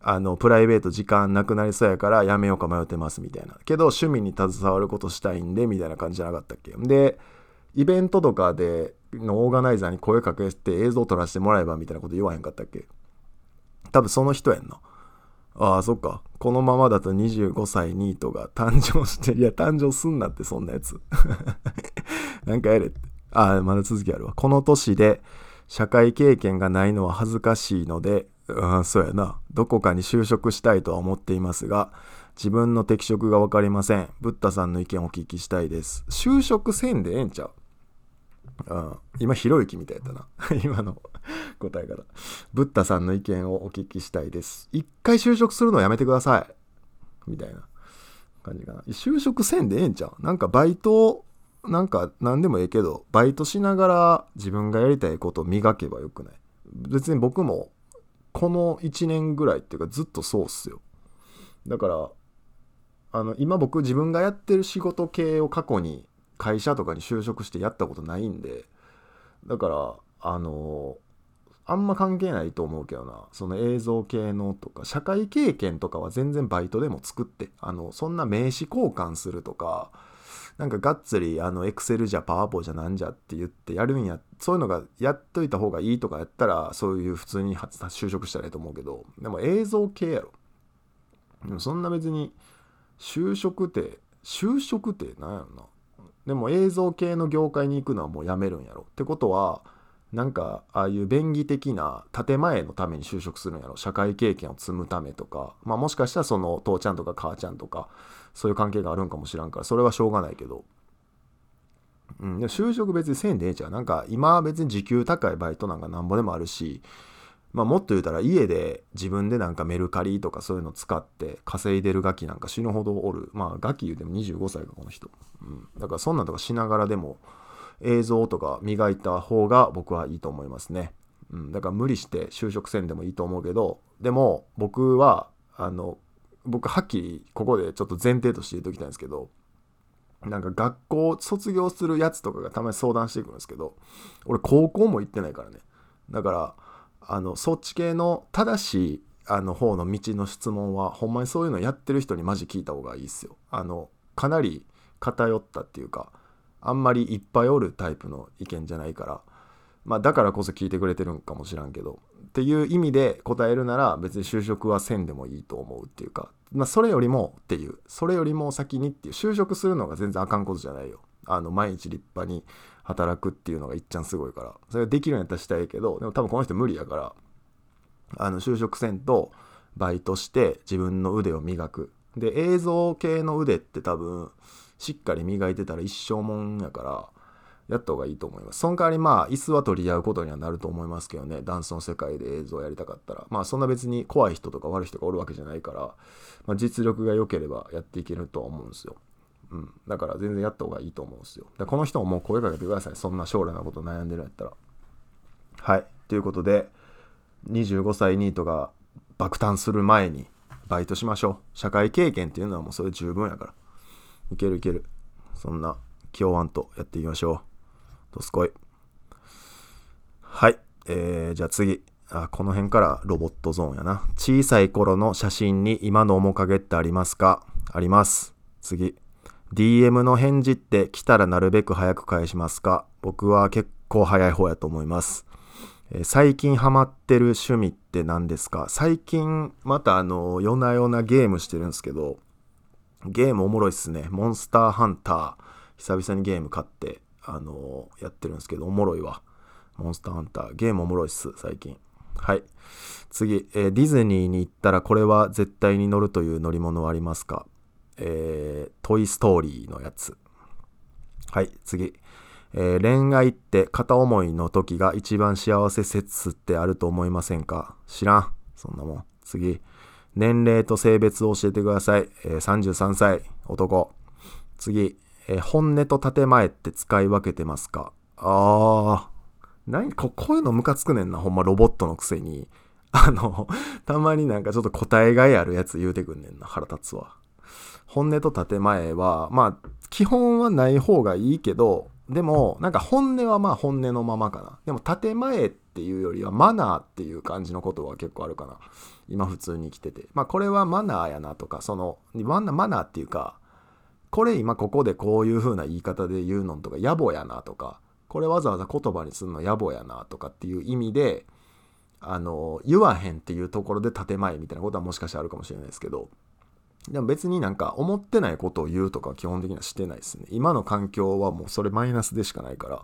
あのプライベート時間なくなりそうやからやめようか迷ってますみたいな、けど趣味に携わることしたいんでみたいな感じじゃなかったっけ。でイベントとかでのオーガナイザーに声かけて映像撮らせてもらえばみたいなこと言わへんかったっけ。多分その人やんな。ああ、そっか。このままだとにじゅうごさいニートが誕生して、いや誕生すんなってそんなやつ。なんかやれって。ああ、まだ続きあるわ。この年で社会経験がないのは恥ずかしいので、うん、そうやな。どこかに就職したいとは思っていますが、自分の適職が分かりません。ブッダさんの意見をお聞きしたいです。就職せんでええんちゃう？うん、今ひろゆきみたいだな。今の答え方。ブッダさんの意見をお聞きしたいです。一回就職するのをやめてくださいみたいな感じかな。就職せんでええんちゃう？なんかバイトなんか何でもええけど、バイトしながら自分がやりたいことを磨けばよくない？別に僕もこのいちねんぐらいっていうかずっとそうっすよ。だからあの今僕自分がやってる仕事系を過去に会社とかに就職してやったことないんで、だからあのあんま関係ないと思うけどな。その映像系のとか社会経験とかは全然バイトでも作って、あのそんな名刺交換するとかなんかがっつりあのエクセルじゃパワポじゃなんじゃって言ってやるんや、そういうのがやっといた方がいいとかやったらそういう普通に就職したらいいと思うけど、でも映像系やろ。でもそんな別に就職って就職ってなんやろな。でも映像系の業界に行くのはもうやめるんやろってことは、なんかああいう便宜的な建前のために就職するんやろ。社会経験を積むためとか、まあもしかしたらその父ちゃんとか母ちゃんとかそういう関係があるんかもしらんからそれはしょうがないけど、うん、でも就職別にせんでええじゃん。なんか今は別に時給高いバイトなんかなんぼでもあるし、まあもっと言うたら家で自分でなんかメルカリとかそういうの使って稼いでるガキなんか死ぬほどおる。まあガキ言うてもにじゅうごさいかこの人、うん、だからそんなんとかしながらでも映像とか磨いた方が僕はいいと思いますね、うん、だから無理して就職せんでもいいと思うけど、でも僕はあの僕はっきりここでちょっと前提として言っておきたいんですけど、なんか学校卒業するやつとかがたまに相談してくるんですけど、俺高校も行ってないからね。だからあのそっち系の正しいあの方の道の質問はほんまにそういうのやってる人にマジ聞いた方がいいっすよ。あのかなり偏ったっていうかあんまりいっぱいおるタイプの意見じゃないから、まあ、だからこそ聞いてくれてるんかもしらんけどっていう意味で答えるなら別に就職はせんでもいいと思うっていうか、まあ、それよりもっていうそれよりも先にっていう、就職するのが全然あかんことじゃないよ。あの毎日立派に働くっていうのがいっちゃんすごいから、それができるんやったらしたいけど、でも多分この人無理やから、あの就職せんとバイトして自分の腕を磨く。で映像系の腕って多分しっかり磨いてたら一生もんやから、やった方がいいと思います。その代わりまあ椅子は取り合うことにはなると思いますけどね、ダンスの世界で映像やりたかったら、まあそんな別に怖い人とか悪い人がおるわけじゃないから、まあ、実力が良ければやっていけるとは思うんですよ、うん、だから全然やった方がいいと思うんですよ。だからこの人ももう声かけてください、そんな将来のこと悩んでるんやったら。はい、ということでにじゅうごさいニートが爆誕する前にバイトしましょう。社会経験っていうのはもうそれ十分やから、いけるいける、そんな今日ワンとやっていきましょう。どすこい。はい、えー、じゃあ次、あ、この辺からロボットゾーンやな。小さい頃の写真に今の面影ってありますか？あります。次、 ディーエム の返事って来たらなるべく早く返しますか？僕は結構早い方やと思います。えー、最近ハマってる趣味って何ですか？最近またあの夜な夜なゲームしてるんですけど、ゲームおもろいっすね。モンスターハンター久々にゲーム買ってあのー、やってるんですけど、おもろいわ。モンスターハンターゲームおもろいっす最近。はい、次、えー、ディズニーに行ったらこれは絶対に乗るという乗り物はありますか？えー、トイストーリーのやつ。はい、次、えー、恋愛って片思いの時が一番幸せ説ってあると思いませんか？知らん、そんなもん。次、年齢と性別を教えてください。えー、さんじゅうさんさい男。次、え本音と建前って使い分けてますか？あー、なんかこういうのムカつくねんな、ほんまロボットのくせに。あのたまになんかちょっと答えがいあるやつ言うてくんねんな、腹立つわ。本音と建前はまあ基本はない方がいいけど、でもなんか本音はまあ本音のままかな。でも建前っていうよりはマナーっていう感じのことは結構あるかな、今普通に生きてて。まあこれはマナーやなとか、そのマナー、マナーっていうか、これ今ここでこういう風な言い方で言うのとか野暮やなとか、これわざわざ言葉にするの野暮やなとかっていう意味で、あの言わへんっていうところで建前みたいなことはもしかしたらあるかもしれないですけど、でも別になんか思ってないことを言うとか基本的にはしてないですね。今の環境はもうそれマイナスでしかないから、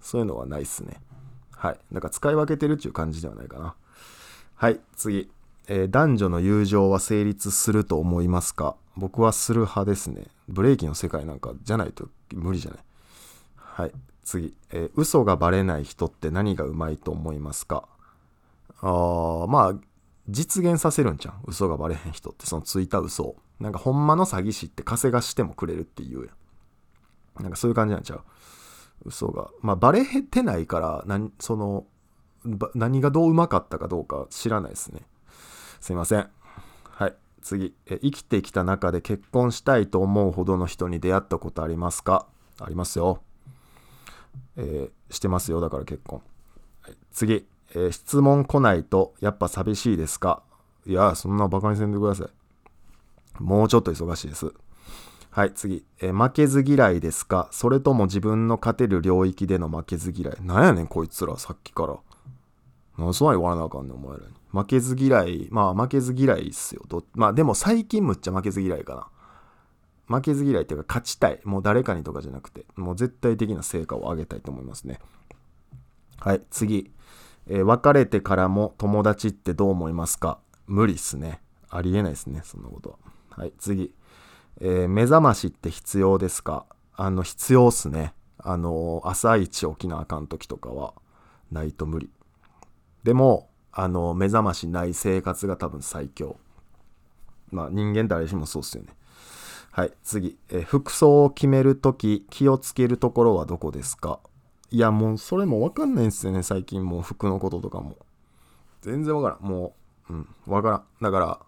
そういうのはないですね。はい、なんか使い分けてるっていう感じではないかな。はい、次、えー、男女の友情は成立すると思いますか？僕はする派ですね。ブレーキの世界なんかじゃないと無理じゃない。はい、次、えー、嘘がバレない人って何がうまいと思いますか？あー、まあ実現させるんじゃん、嘘がバレへん人って。そのついた嘘をなんかほんまの詐欺師って稼がしてもくれるっていうやん、なんかそういう感じなんちゃう。嘘がまあバレてないから、何その何がどううまかったかどうか知らないですね、すいません。はい、次、え生きてきた中で結婚したいと思うほどの人に出会ったことありますか？ありますよ、えー、してますよ、だから結婚。はい、次、えー、質問来ないとやっぱ寂しいですか？いや、そんなバカにせんでください、もうちょっと忙しいです。はい、次、えー、負けず嫌いですか？それとも自分の勝てる領域での負けず嫌い。なんやねんこいつら、さっきからなんそんな言わなあかんねんお前らに。負けず嫌い、まあ負けず嫌いっすよ。どまあでも最近むっちゃ負けず嫌いかな。負けず嫌いっていうか勝ちたい、もう誰かにとかじゃなくて、もう絶対的な成果を上げたいと思いますね。はい、次、えー、別れてからも友達ってどう思いますか？無理っすね、ありえないっすね、そんなことは。はい、次、えー、目覚ましって必要ですか？あの必要っすね。あのー、朝一起きなあかん時とかはないと無理。でもあの目覚ましない生活が多分最強。まあ人間誰しもそうっすよね。はい、次、え服装を決めるとき気をつけるところはどこですか？いや、もうそれも分かんないんすよね、最近もう服のこととかも全然分からん、もう、うん、分からん。だから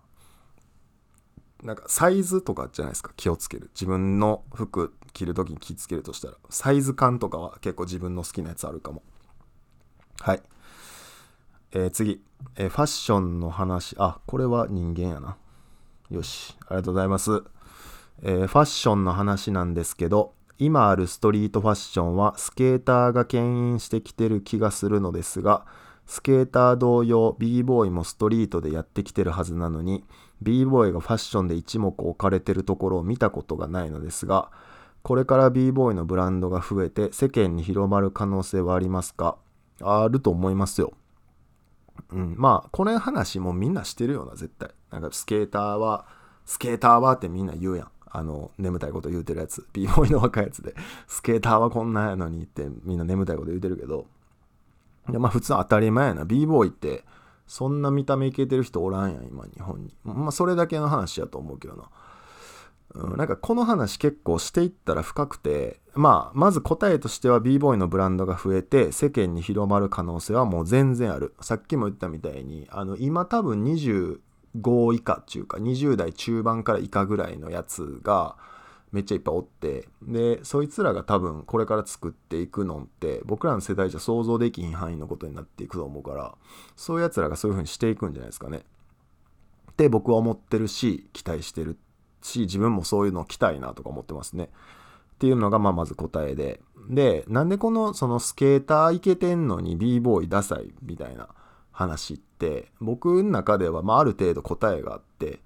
なんかサイズとかじゃないですか、気をつける。自分の服着るときに気をつけるとしたらサイズ感とかは結構自分の好きなやつあるかも。はい、えー、次、えー、ファッションの話。あ、これは人間やな、よし、ありがとうございます。えー、ファッションの話なんですけど、今あるストリートファッションはスケーターが牽引してきてる気がするのですが、スケーター同様 B ボーイもストリートでやってきてるはずなのに B ボーイがファッションで一目置かれてるところを見たことがないのですが、これから B ボーイのブランドが増えて世間に広まる可能性はありますか？あると思いますよ。うん、まあこの話もみんなしてるような、絶対なんかスケーターはスケーターはってみんな言うやん。あの眠たいこと言うてるやつ、 b ボーイの若いやつで、スケーターはこんなんやのにってみんな眠たいこと言うてるけど、でまあ普通当たり前やな。 b ボーイってそんな見た目いけてる人おらんやん今日本に。まあそれだけの話やと思うけどな。うん、なんかこの話結構していったら深くて、まあまず答えとしては b ボーイのブランドが増えて世間に広まる可能性はもう全然ある。さっきも言ったみたいに、あの今多分にじゅうご以下っていうかにじゅう代中盤から以下ぐらいのやつがめっちゃいっぱいおって、でそいつらが多分これから作っていくのって僕らの世代じゃ想像できひん範囲のことになっていくと思うから、そういうやつらがそういう風にしていくんじゃないですかねって僕は思ってるし、期待してるし、自分もそういうのを着たいなとか思ってますねっていうのが ま, あまず答えで、でなんでこのそのスケーターイケてんのに b ボーイダサいみたいな話って僕の中では、まあ、ある程度答えがあって、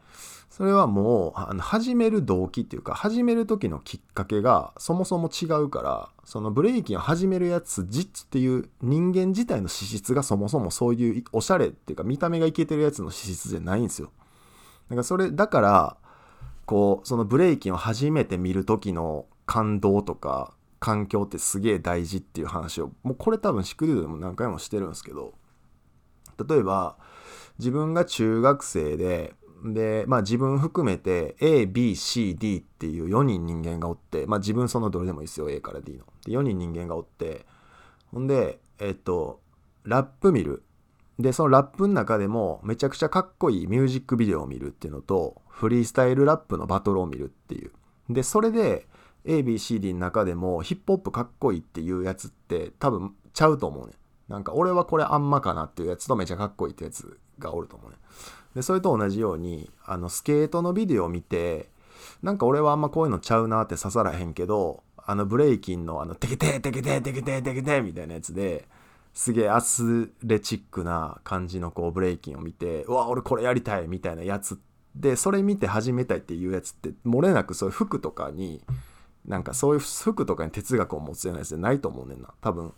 それはもうあの始める動機っていうか始める時のきっかけがそもそも違うから、そのブレイキンを始めるやつ実っていう人間自体の資質がそもそもそういうおしゃれっていうか見た目がイケてるやつの資質じゃないんですよ。だからそれだからこうそのブレイキンを初めて見る時の感動とか環境ってすげえ大事っていう話を、もうこれ多分シクリューでも何回もしてるんですけど、例えば自分が中学生でで、まあ、自分含めて エービーシーディー っていうよにん人間がおって、まあ自分そのどれでもいいですよ A から D のでよにん人間がおって、ほんでえっとラップ見る、でそのラップの中でもめちゃくちゃかっこいいミュージックビデオを見るっていうのとフリースタイルラップのバトルを見るっていう、でそれで エービーシーディー の中でもヒップホップかっこいいっていうやつって多分ちゃうと思うね。なんか俺はこれあんまかなっていうやつとめちゃかっこいいってやつがおると思うね。でそれと同じようにあのスケートのビデオを見てなんか俺はあんまこういうのちゃうなって刺さらへんけど、あのブレイキンのあのテケテテケテテケテテケテみたいなやつですげえアスレチックな感じのこうブレイキンを見て、うわ俺これやりたいみたいなやつで、それ見て始めたいっていうやつって漏れなくそういう服とかになんかそういう服とかに哲学を持つようなやつじゃないと思うねんな。多分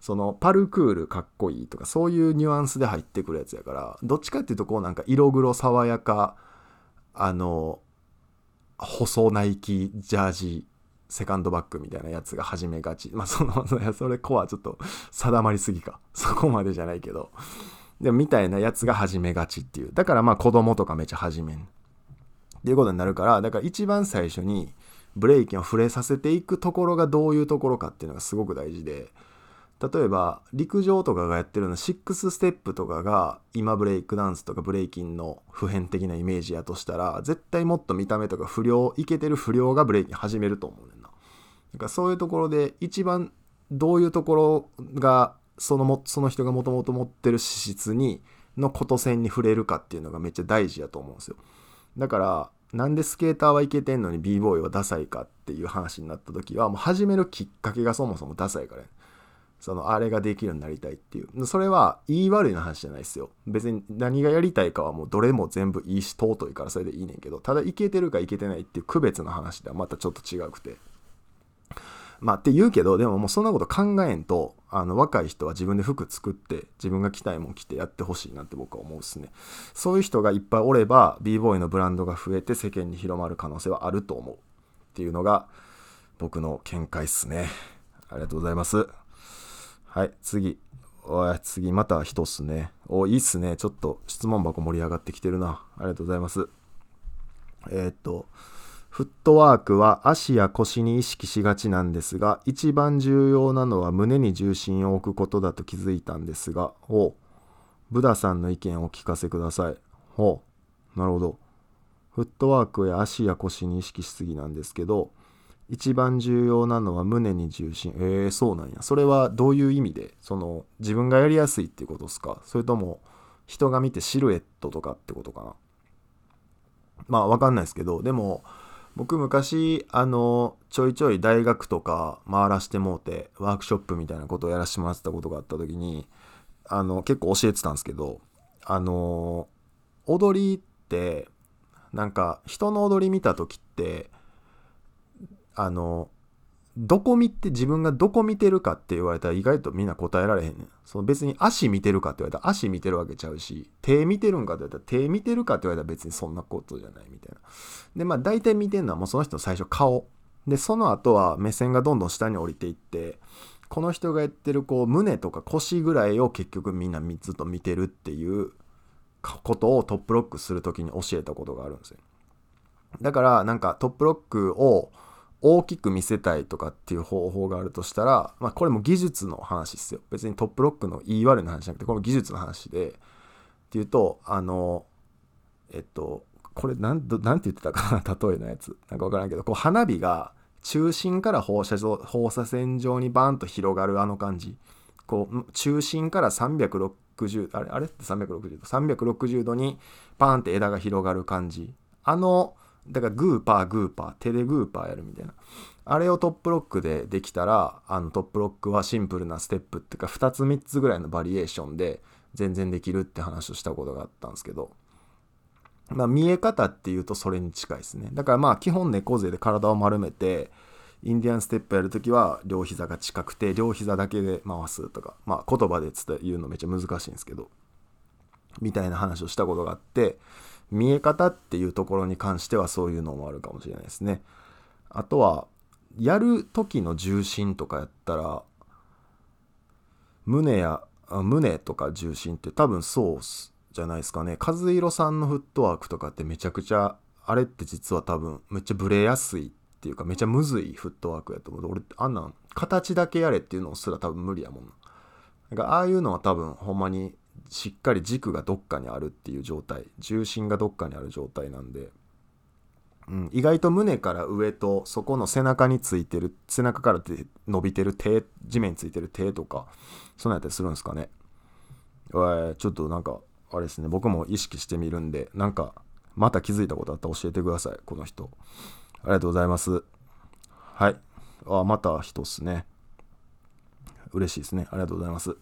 そのパルクールかっこいいとかそういうニュアンスで入ってくるやつやから、どっちかっていうとこうなんか色黒爽やか、あの細ナイキジャージセカンドバッグみたいなやつが始めがち。まあそのそれコアちょっと定まりすぎか、そこまでじゃないけど、でもみたいなやつが始めがちっていう、だからまあ子供とかめっちゃ始めんっていうことになるから、だから一番最初にブレイキンを触れさせていくところがどういうところかっていうのがすごく大事で、例えば陸上とかがやってるのろくステップとかが今ブレイクダンスとかブレイキンの普遍的なイメージやとしたら、絶対もっと見た目とか不良イケてる不良がブレイキン始めると思うねんな。だからそういうところで一番どういうところがそ の, もその人がもともと持ってる資質にのこと線に触れるかっていうのがめっちゃ大事だと思うんですよ。だからなんでスケーターはイケてんのに b ボーイはダサいかっていう話になった時は、もう始めるきっかけがそもそもダサいからね。そのあれができるようになりたいっていう、それは言い悪いの話じゃないですよ。別に何がやりたいかはもうどれも全部いいし尊いからそれでいいねんけど、ただイケてるかイケてないっていう区別の話ではまたちょっと違くて、まあって言うけど、でももうそんなこと考えんと、あの若い人は自分で服作って自分が着たいもん着てやってほしいなって僕は思うっすね。そういう人がいっぱいおれば b ボーイのブランドが増えて世間に広まる可能性はあると思うっていうのが僕の見解っすね。ありがとうございます。はい、次おい次また人っすね。おいいっすね。ちょっと質問箱盛り上がってきてるな。ありがとうございます。えー、っとフットワークは足や腰に意識しがちなんですが、一番重要なのは胸に重心を置くことだと気づいたんですが、おブダさんの意見をお聞かせください。おなるほど。フットワークや足や腰に意識しすぎなんですけど、一番重要なのは胸に重心。えー、そうなんや。それはどういう意味で、その自分がやりやすいってことですか、それとも人が見てシルエットとかってことかな。まあわかんないですけど、でも僕昔あのちょいちょい大学とか回らしてもうてワークショップみたいなことをやらしてもらってたことがあった時に、あの結構教えてたんですけど、あの踊りってなんか人の踊り見た時ってあのどこ見て、自分がどこ見てるかって言われたら意外とみんな答えられへんねん。その別に足見てるかって言われたら足見てるわけちゃうし、手見てるんかって言われたら手見てるかって言われたら別にそんなことじゃないみたいな。で、まあ大体見てるのはもうその人の最初顔。で、その後は目線がどんどん下に降りていって、この人がやってるこう胸とか腰ぐらいを結局みんなずっと見てるっていうことをトップロックするときに教えたことがあるんですよ。だからなんかトップロックを大きく見せたいとかっていう方法があるとしたら、まあ、これも技術の話ですよ。別にトップロックの言い悪いの話じゃなくて、これも技術の話でっていうと、あのえっとこれなんどなんて言ってたかな、例えのやつなんか分からんけど、こう花火が中心から放射状放射線状にバーンと広がるあの感じ、こう中心からさんびゃくろくじゅうあれあれってさんびゃくろくじゅうどさんびゃくろくじゅうどにパーンって枝が広がる感じ、あのだからグーパーグーパー手でグーパーやるみたいな、あれをトップロックでできたら、あのトップロックはシンプルなステップっていうかふたつみっつぐらいのバリエーションで全然できるって話をしたことがあったんですけど、まあ見え方っていうとそれに近いですね。だからまあ基本猫背で体を丸めてインディアンステップやるときは両膝が近くて両膝だけで回すとか、まあ言葉で言うのめっちゃ難しいんですけどみたいな話をしたことがあって、見え方っていうところに関してはそういうのもあるかもしれないですね。あとはやる時の重心とかやったら胸や胸とか重心って多分そうじゃないですかね。和弘さんのフットワークとかってめちゃくちゃあれって実は多分めっちゃブレやすいっていうかめちゃむずいフットワークやと思う。俺あんなん形だけやれっていうのすら多分無理やもん。だからああいうのは多分ほんまにしっかり軸がどっかにあるっていう状態、重心がどっかにある状態なんで、うん、意外と胸から上とそこの背中についてる背中から伸びてる手、地面についてる手とかそんなやったりするんですかね。えー、ちょっとなんかあれですね、僕も意識してみるんで、なんかまた気づいたことあったら教えてください。この人ありがとうございます。はい、あまた人っすね、嬉しいですね、ありがとうございます。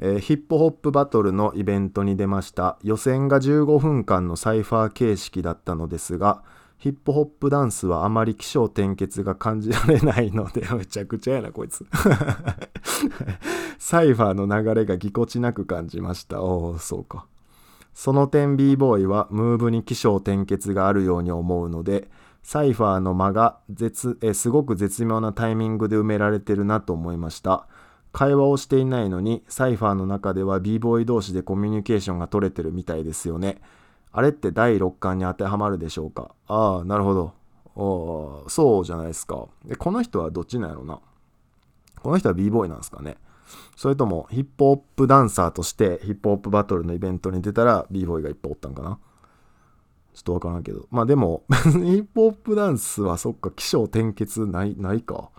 えー、ヒップホップバトルのイベントに出ました。予選がじゅうごふんかんのサイファー形式だったのですが、ヒップホップダンスはあまり起承転結が感じられないのでめちゃくちゃやなこいつサイファーの流れがぎこちなく感じました。おーそうか。その点 B ボーイはムーブに起承転結があるように思うので、サイファーの間が絶えすごく絶妙なタイミングで埋められてるなと思いました。会話をしていないのにサイファーの中では B ボーイ同士でコミュニケーションが取れてるみたいですよね。あれってだいろっ巻に当てはまるでしょうか。ああなるほど、おそうじゃないですか。でこの人はどっちなんやろうな。この人は B ボーイなんですかね、それともヒップホップダンサーとしてヒップホップバトルのイベントに出たら B ボーイがいっぱいおったんかな、ちょっとわからんけど、まあでもヒップホップダンスはそっか起承転結ないないか。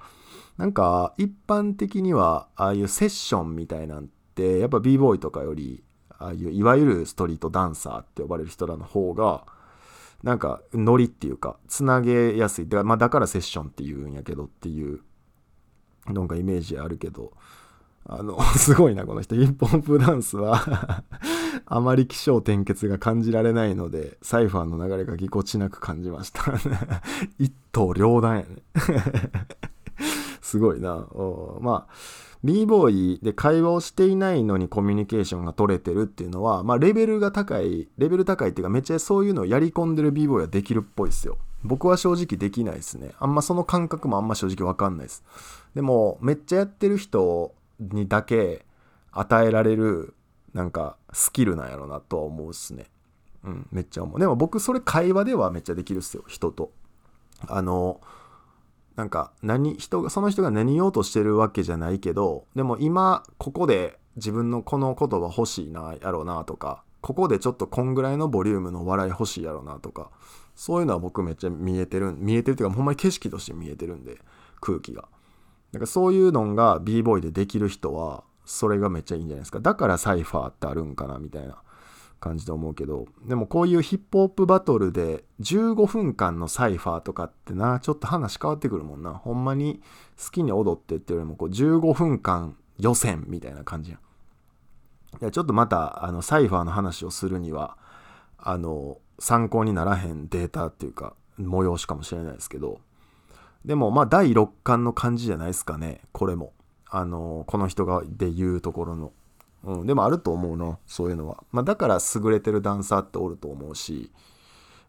なんか一般的にはああいうセッションみたいなんてやっぱ B ボーイとかよりああいういわゆるストリートダンサーって呼ばれる人らの方がなんかノリっていうかつなげやすい、まあ、だからセッションっていうんやけどっていうなんかイメージあるけど、あのすごいなこの人。ヒップホップダンスはあまり起承転結が感じられないのでサイファーの流れがぎこちなく感じました一刀両断やねすごいな。おまあ B ボーイで会話をしていないのにコミュニケーションが取れてるっていうのは、まあ、レベルが高いレベル高いっていうかめっちゃそういうのをやり込んでる B ボーイはできるっぽいですよ。僕は正直できないですね。あんまその感覚もあんま正直わかんないです。でもめっちゃやってる人にだけ与えられるなんかスキルなんやろなとは思うっすね。うんめっちゃ思う。でも僕それ会話ではめっちゃできるっすよ、人と。あのなんか何人がその人が何言おうとしてるわけじゃないけど、でも今ここで自分のこの言葉欲しいなやろうなとか、ここでちょっとこんぐらいのボリュームの笑い欲しいやろうなとか、そういうのは僕めっちゃ見えてる見えてるっていうかほんまに景色として見えてるんで、空気がだからそういうのが B ボーイでできる人はそれがめっちゃいいんじゃないですか。だからサイファーってあるんかなみたいな感じで思うけど、でもこういうヒップホップバトルでじゅうごふんかんのサイファーとかってなちょっと話変わってくるもんな。ほんまに好きに踊ってっていうよりもこうじゅうごふんかん予選みたいな感じやん。いやちょっとまたあのサイファーの話をするにはあの参考にならへんデータっていうか催しかもしれないですけど、でもまあだいろっ巻の感じじゃないですかね、これも。あのこの人がで言うところの、うん、でもあると思うな、そういうのは。まあ、だから優れてるダンサーっておると思うし、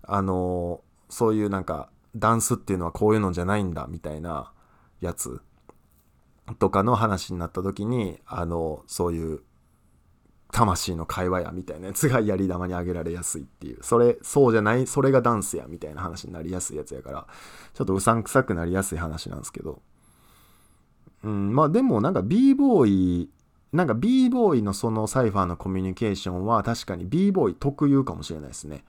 あのそういうなんかダンスっていうのはこういうのじゃないんだみたいなやつとかの話になった時に、あのそういう魂の会話やみたいなやつがやり玉に挙げられやすいっていう、それそうじゃない、それがダンスやみたいな話になりやすいやつやから、ちょっとうさんくさくなりやすい話なんですけど、うん、まあでもなんか B ボーイなんか B ボーイのそのサイファーのコミュニケーションは確かに B ボーイ特有かもしれないですね。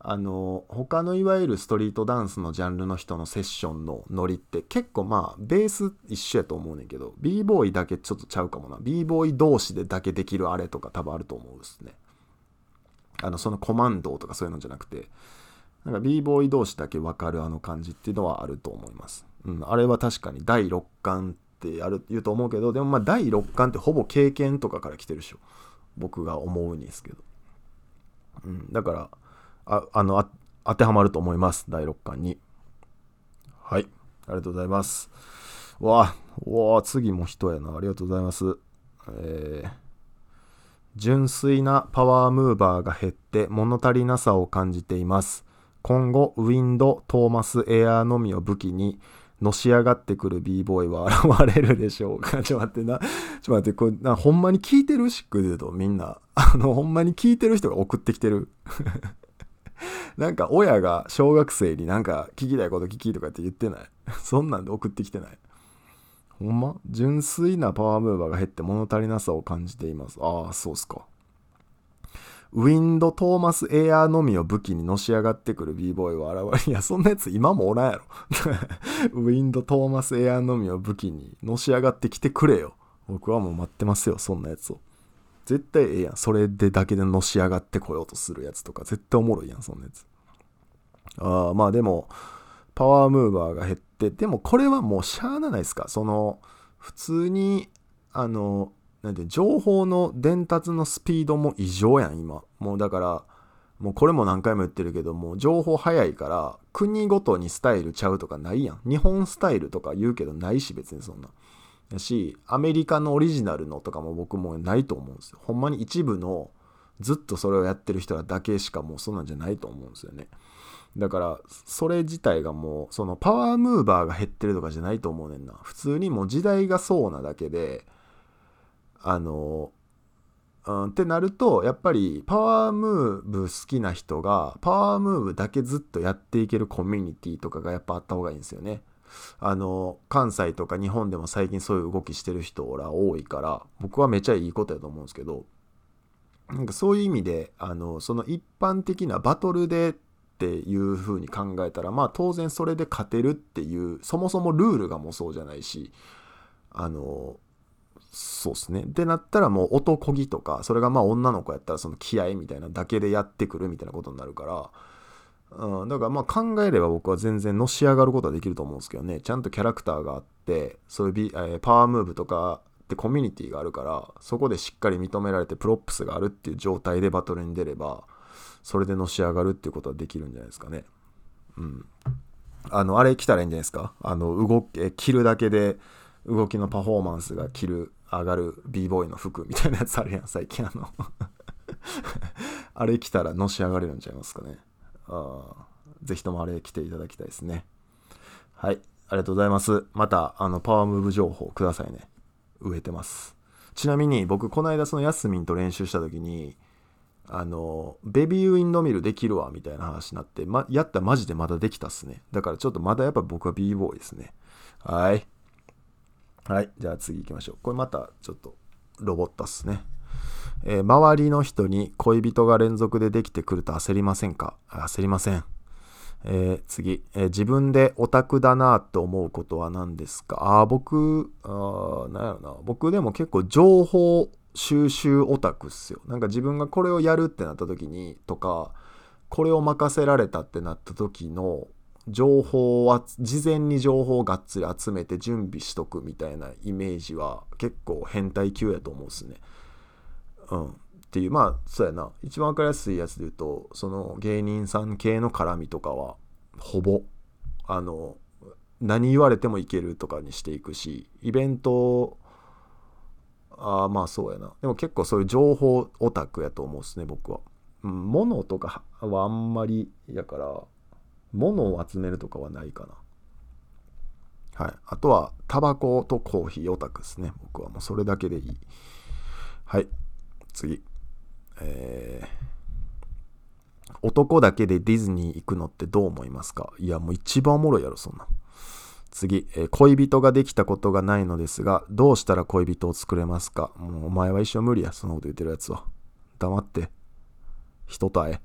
あの他のいわゆるストリートダンスのジャンルの人のセッションのノリって結構まあベース一緒やと思うねんけど、 B ボーイだけちょっとちゃうかもな。 B ボーイ同士でだけできるあれとか多分あると思うんですね。あのそのコマンドとかそういうのじゃなくて、なんか B ボーイ同士だけ分かるあの感じっていうのはあると思います、うん、あれは確かにだいろっ巻ってある言うと思うけど、でもまあだいろっ巻ってほぼ経験とかから来てるでしょ、僕が思うんですけど、うん、だからああのあ当てはまると思います、だいろっ巻に。はい、ありがとうございます。わあわあ、次も人やな、ありがとうございます。えー、純粋なパワームーバーが減って物足りなさを感じています。今後ウィンド、トーマス、エアーのみを武器にのし上がってくる B ボーイは現れるでしょうか。ちょっと待ってな、ちょっと待って、これなほんまに聞いてるしっくり言うとみんなあのほんまに聞いてる人が送ってきてるなんか親が小学生になんか聞きたいこと聞きとかって言ってないそんなんで送ってきてない。ほんま純粋なパワームーバーが減って物足りなさを感じています。ああ、そうっすか。ウィンド、トーマス、エアーのみを武器にのし上がってくる B ボーイは現れ、いやそんなやつ今もおらんやろウィンド、トーマス、エアーのみを武器にのし上がってきてくれよ。僕はもう待ってますよ、そんなやつを。絶対ええやん、それでだけでのし上がってこようとするやつとか絶対おもろいやん、そんなやつ。ああ、まあでもパワームーバーが減って、でもこれはもうしゃあないですか。その普通にあのなんて情報の伝達のスピードも異常やん今もう。だからもうこれも何回も言ってるけど、もう情報早いから国ごとにスタイルちゃうとかないやん。日本スタイルとか言うけどないし、別にそんなやし、アメリカのオリジナルのとかも僕もないと思うんですよ。ほんまに一部のずっとそれをやってる人らだけしかもうそんなんじゃないと思うんですよね。だからそれ自体がもうそのパワームーバーが減ってるとかじゃないと思うねんな。普通にもう時代がそうなだけで、あのうんってなると、やっぱりパワームーブ好きな人がパワームーブだけずっとやっていけるコミュニティとかがやっぱあった方がいいんですよね。あの関西とか日本でも最近そういう動きしてる人ら多いから、僕はめちゃいいことやと思うんですけど、なんかそういう意味であのその一般的なバトルでっていう風に考えたら、まあ当然それで勝てるっていう、そもそもルールがもうそうじゃないし、あのそうですねってなったらもう男気とか、それがまあ女の子やったらその気合いみたいなだけでやってくるみたいなことになるから、うん、だからまあ考えれば僕は全然のし上がることはできると思うんですけどね。ちゃんとキャラクターがあって、そういう、B えー、パワームーブとかってコミュニティがあるから、そこでしっかり認められてプロップスがあるっていう状態でバトルに出れば、それでのし上がるっていうことはできるんじゃないですかね。うん、あのあれ来たらいいんじゃないですか。あの動き着るだけで動きのパフォーマンスが着る上がる B ボーイの服みたいなやつあるやん最近あのあれ来たらのし上がれるんちゃいますかね。あぜひともあれ来ていただきたいですね。はい、ありがとうございます。またあのパワームーブ情報くださいね、植えてます。ちなみに僕この間そのヤスミンと練習した時に、あのベビーウィンドミルできるわみたいな話になって、ま、やったらマジでまだできたっすね。だからちょっとまだやっぱ僕は B ボーイですね。はいはい、じゃあ次行きましょう。これまたちょっとロボットっすね。えー、周りの人に恋人が連続でできてくると焦りませんか？焦りません。えー、次、えー、自分でオタクだなと思うことは何ですか？ああ、僕、あなんやろな。僕でも結構情報収集オタクっすよ。なんか自分がこれをやるってなった時にとか、これを任せられたってなった時の情報は、事前に情報をがっつり集めて準備しとくみたいなイメージは結構変態級やと思うっすね。うん、っていう、まあそうやな、一番分かりやすいやつで言うと、その芸人さん系の絡みとかはほぼあの何言われてもいけるとかにしていくし、イベント、ああまあそうやな、でも結構そういう情報オタクやと思うっすね僕は。うん、物とかはあんまりやから、物を集めるとかはないかな。はい、あとはタバコとコーヒーオタクですね僕は。もうそれだけでいい。はい、次、えー、男だけでディズニー行くのってどう思いますか？いやもう一番おもろいやろそんな。次、えー、恋人ができたことがないのですがどうしたら恋人を作れますか？もうお前は一生無理や、そんなこと言ってるやつは。黙って人と会え。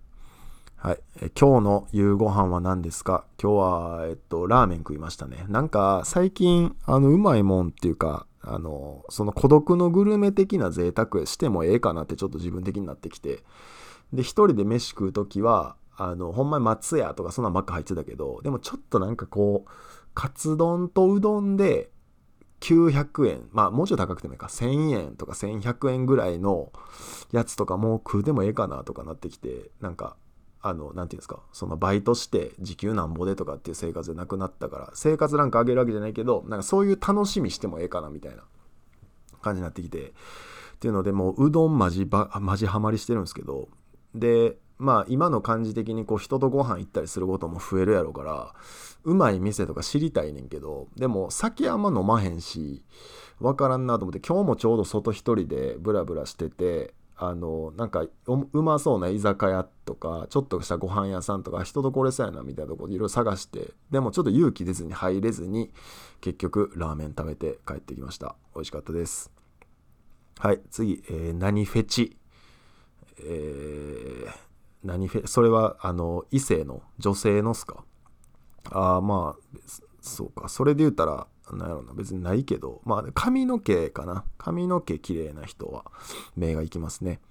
はい、えー、今日の夕ご飯は何ですか？今日は、えっと、ラーメン食いましたね。なんか最近あのうまいもんっていうか、あのその孤独のグルメ的な贅沢してもええかなってちょっと自分的になってきて、で一人で飯食うときはあのほんまに松屋とかそんなんばっか入ってたけど、でもちょっとなんかこうカツ丼とうどんできゅうひゃくえん、まあもうちょっと高くてもいいか、せんえんとかせんひゃくえんぐらいのやつとかもう食うでもええかなとかなってきて、なんかあのなんていうんですか、そのバイトして時給なんぼでとかっていう生活じゃなくなったから、生活なんか上げるわけじゃないけど、なんかそういう楽しみしてもええかなみたいな感じになってきてっていうので、もううどんマジばマジハマりしてるんですけど、でまあ今の感じ的にこう人とご飯行ったりすることも増えるやろうから、うまい店とか知りたいねんけど、でも酒あんま飲まへんしわからんなと思って、今日もちょうど外一人でブラブラしてて、あのなんかうまそうな居酒屋とかちょっとしたご飯屋さんとか人とこれさやなみたいなところいろいろ探して、でもちょっと勇気出ずに入れずに結局ラーメン食べて帰ってきました。美味しかったです。はい、次、えー、何フェチ、えー何フェそれはあの異性の女性のっすか？ああまあそうか、それで言ったら何やろな、別にないけど、まあ髪の毛かな。髪の毛綺麗な人は目がいきますね。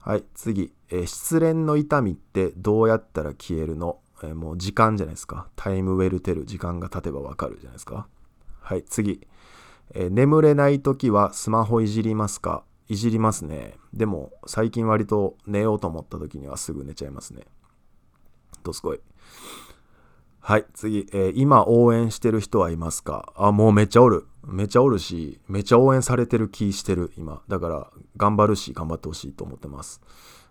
はい、次、えー、失恋の痛みってどうやったら消えるの？えー、もう時間じゃないですか。タイムウェルテル、時間が経てばわかるじゃないですか。はい、次、えー、眠れない時はスマホいじりますか？いじりますね。でも最近割と寝ようと思った時にはすぐ寝ちゃいますね。どすこい。はい、次、えー、今応援してる人はいますか？あ、もうめっちゃおる。めっちゃおるし、めっちゃ応援されてる気してる今。だから頑張るし、頑張ってほしいと思ってます。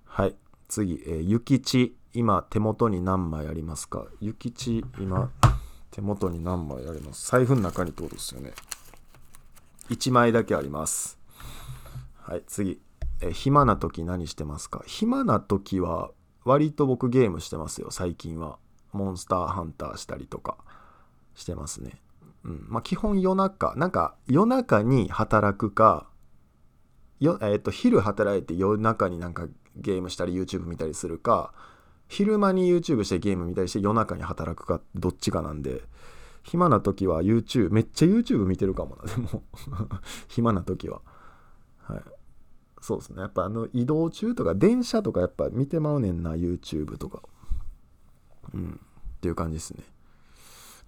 はい、次、えー、ゆきち今手元に何枚ありますか？ゆきち今手元に何枚あります？財布の中にってことですよね。いちまいだけあります。はい、次、え暇な時何してますか？暇な時は割と僕ゲームしてますよ。最近はモンスターハンターしたりとかしてますね。うん、まあ基本夜中、なんか夜中に働くかよ、えー、っと昼働いて夜中になんかゲームしたり YouTube 見たりするか、昼間に YouTube してゲーム見たりして夜中に働くか、どっちかなんで、暇な時は YouTube、 めっちゃ YouTube 見てるかもなでも暇な時は。はい。そうですね、やっぱあの移動中とか電車とかやっぱ見てまうねんな YouTube とか、うんっていう感じですね。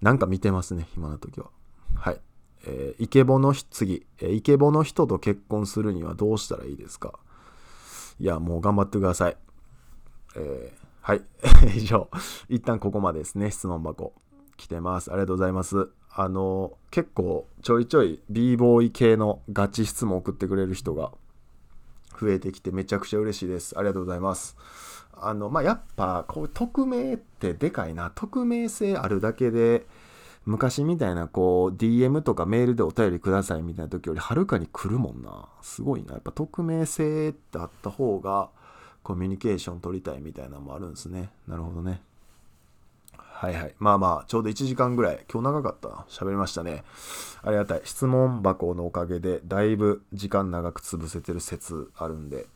なんか見てますね暇な時は。はい、えー、イケボの次、えー、イケボの人と結婚するにはどうしたらいいですか？いやもう頑張ってください。えー、はい以上一旦ここまでですね。質問箱来てます。ありがとうございます。あの結構ちょいちょい B ボーイ系のガチ質問送ってくれる人が増えてきてめちゃくちゃ嬉しいです。ありがとうございます。あのまあ、やっぱこう匿名ってでかいな。匿名性あるだけで昔みたいなこう ディーエム とかメールでお便りくださいみたいな時よりはるかに来るもんな。すごいな、やっぱ匿名性ってあった方がコミュニケーション取りたいみたいなのもあるんですね。なるほどね。はいはい、まあまあちょうどいちじかんぐらい、今日長かったな、喋りましたね。ありがたい。質問箱のおかげでだいぶ時間長く潰せてる説あるんで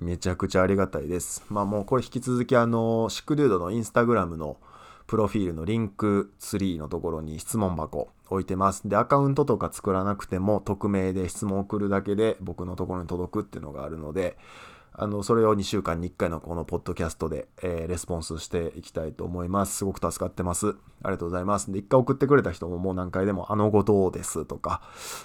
めちゃくちゃありがたいです。まあもうこれ引き続きあのシックデュードのインスタグラムのプロフィールのリンクさんのところに質問箱置いてます。でアカウントとか作らなくても匿名で質問送るだけで僕のところに届くっていうのがあるので、あのそれをにしゅうかんにいっかいのこのポッドキャストで、えー、レスポンスしていきたいと思います。すごく助かってます。ありがとうございます。でいっかい送ってくれた人ももう何回でもあの後どうですとか、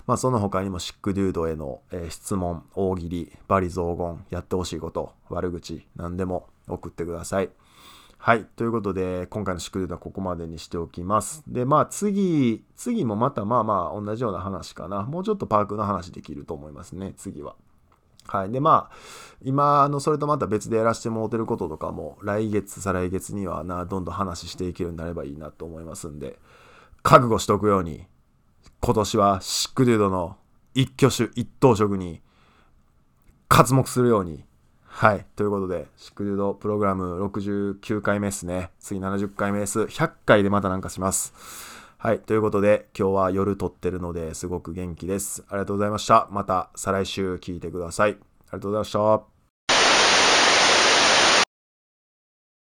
まあ、その他にもシックデュードへの、えー、質問、大喜利、罵詈雑言、やってほしいこと、悪口、何でも送ってください。はい。ということで、今回のシクルーはここまでにしておきます。で、まあ次、次もまたまあまあ同じような話かな。もうちょっとパークの話できると思いますね、次は。はい。で、まあ、今のそれとまた別でやらせてもらってることとかも、来月、再来月にはな、どんどん話していけるようになればいいなと思いますんで、覚悟しておくように、今年はシクルーの一挙手一投足に、活目するように、はい。ということで、シクルドプログラムろくじゅうきゅうかいめですね。次ななじゅっかいめです。ひゃっかいでまたなんかします。はい。ということで、今日は夜撮ってるのですごく元気です。ありがとうございました。また再来週聞いてください。ありがとうございました。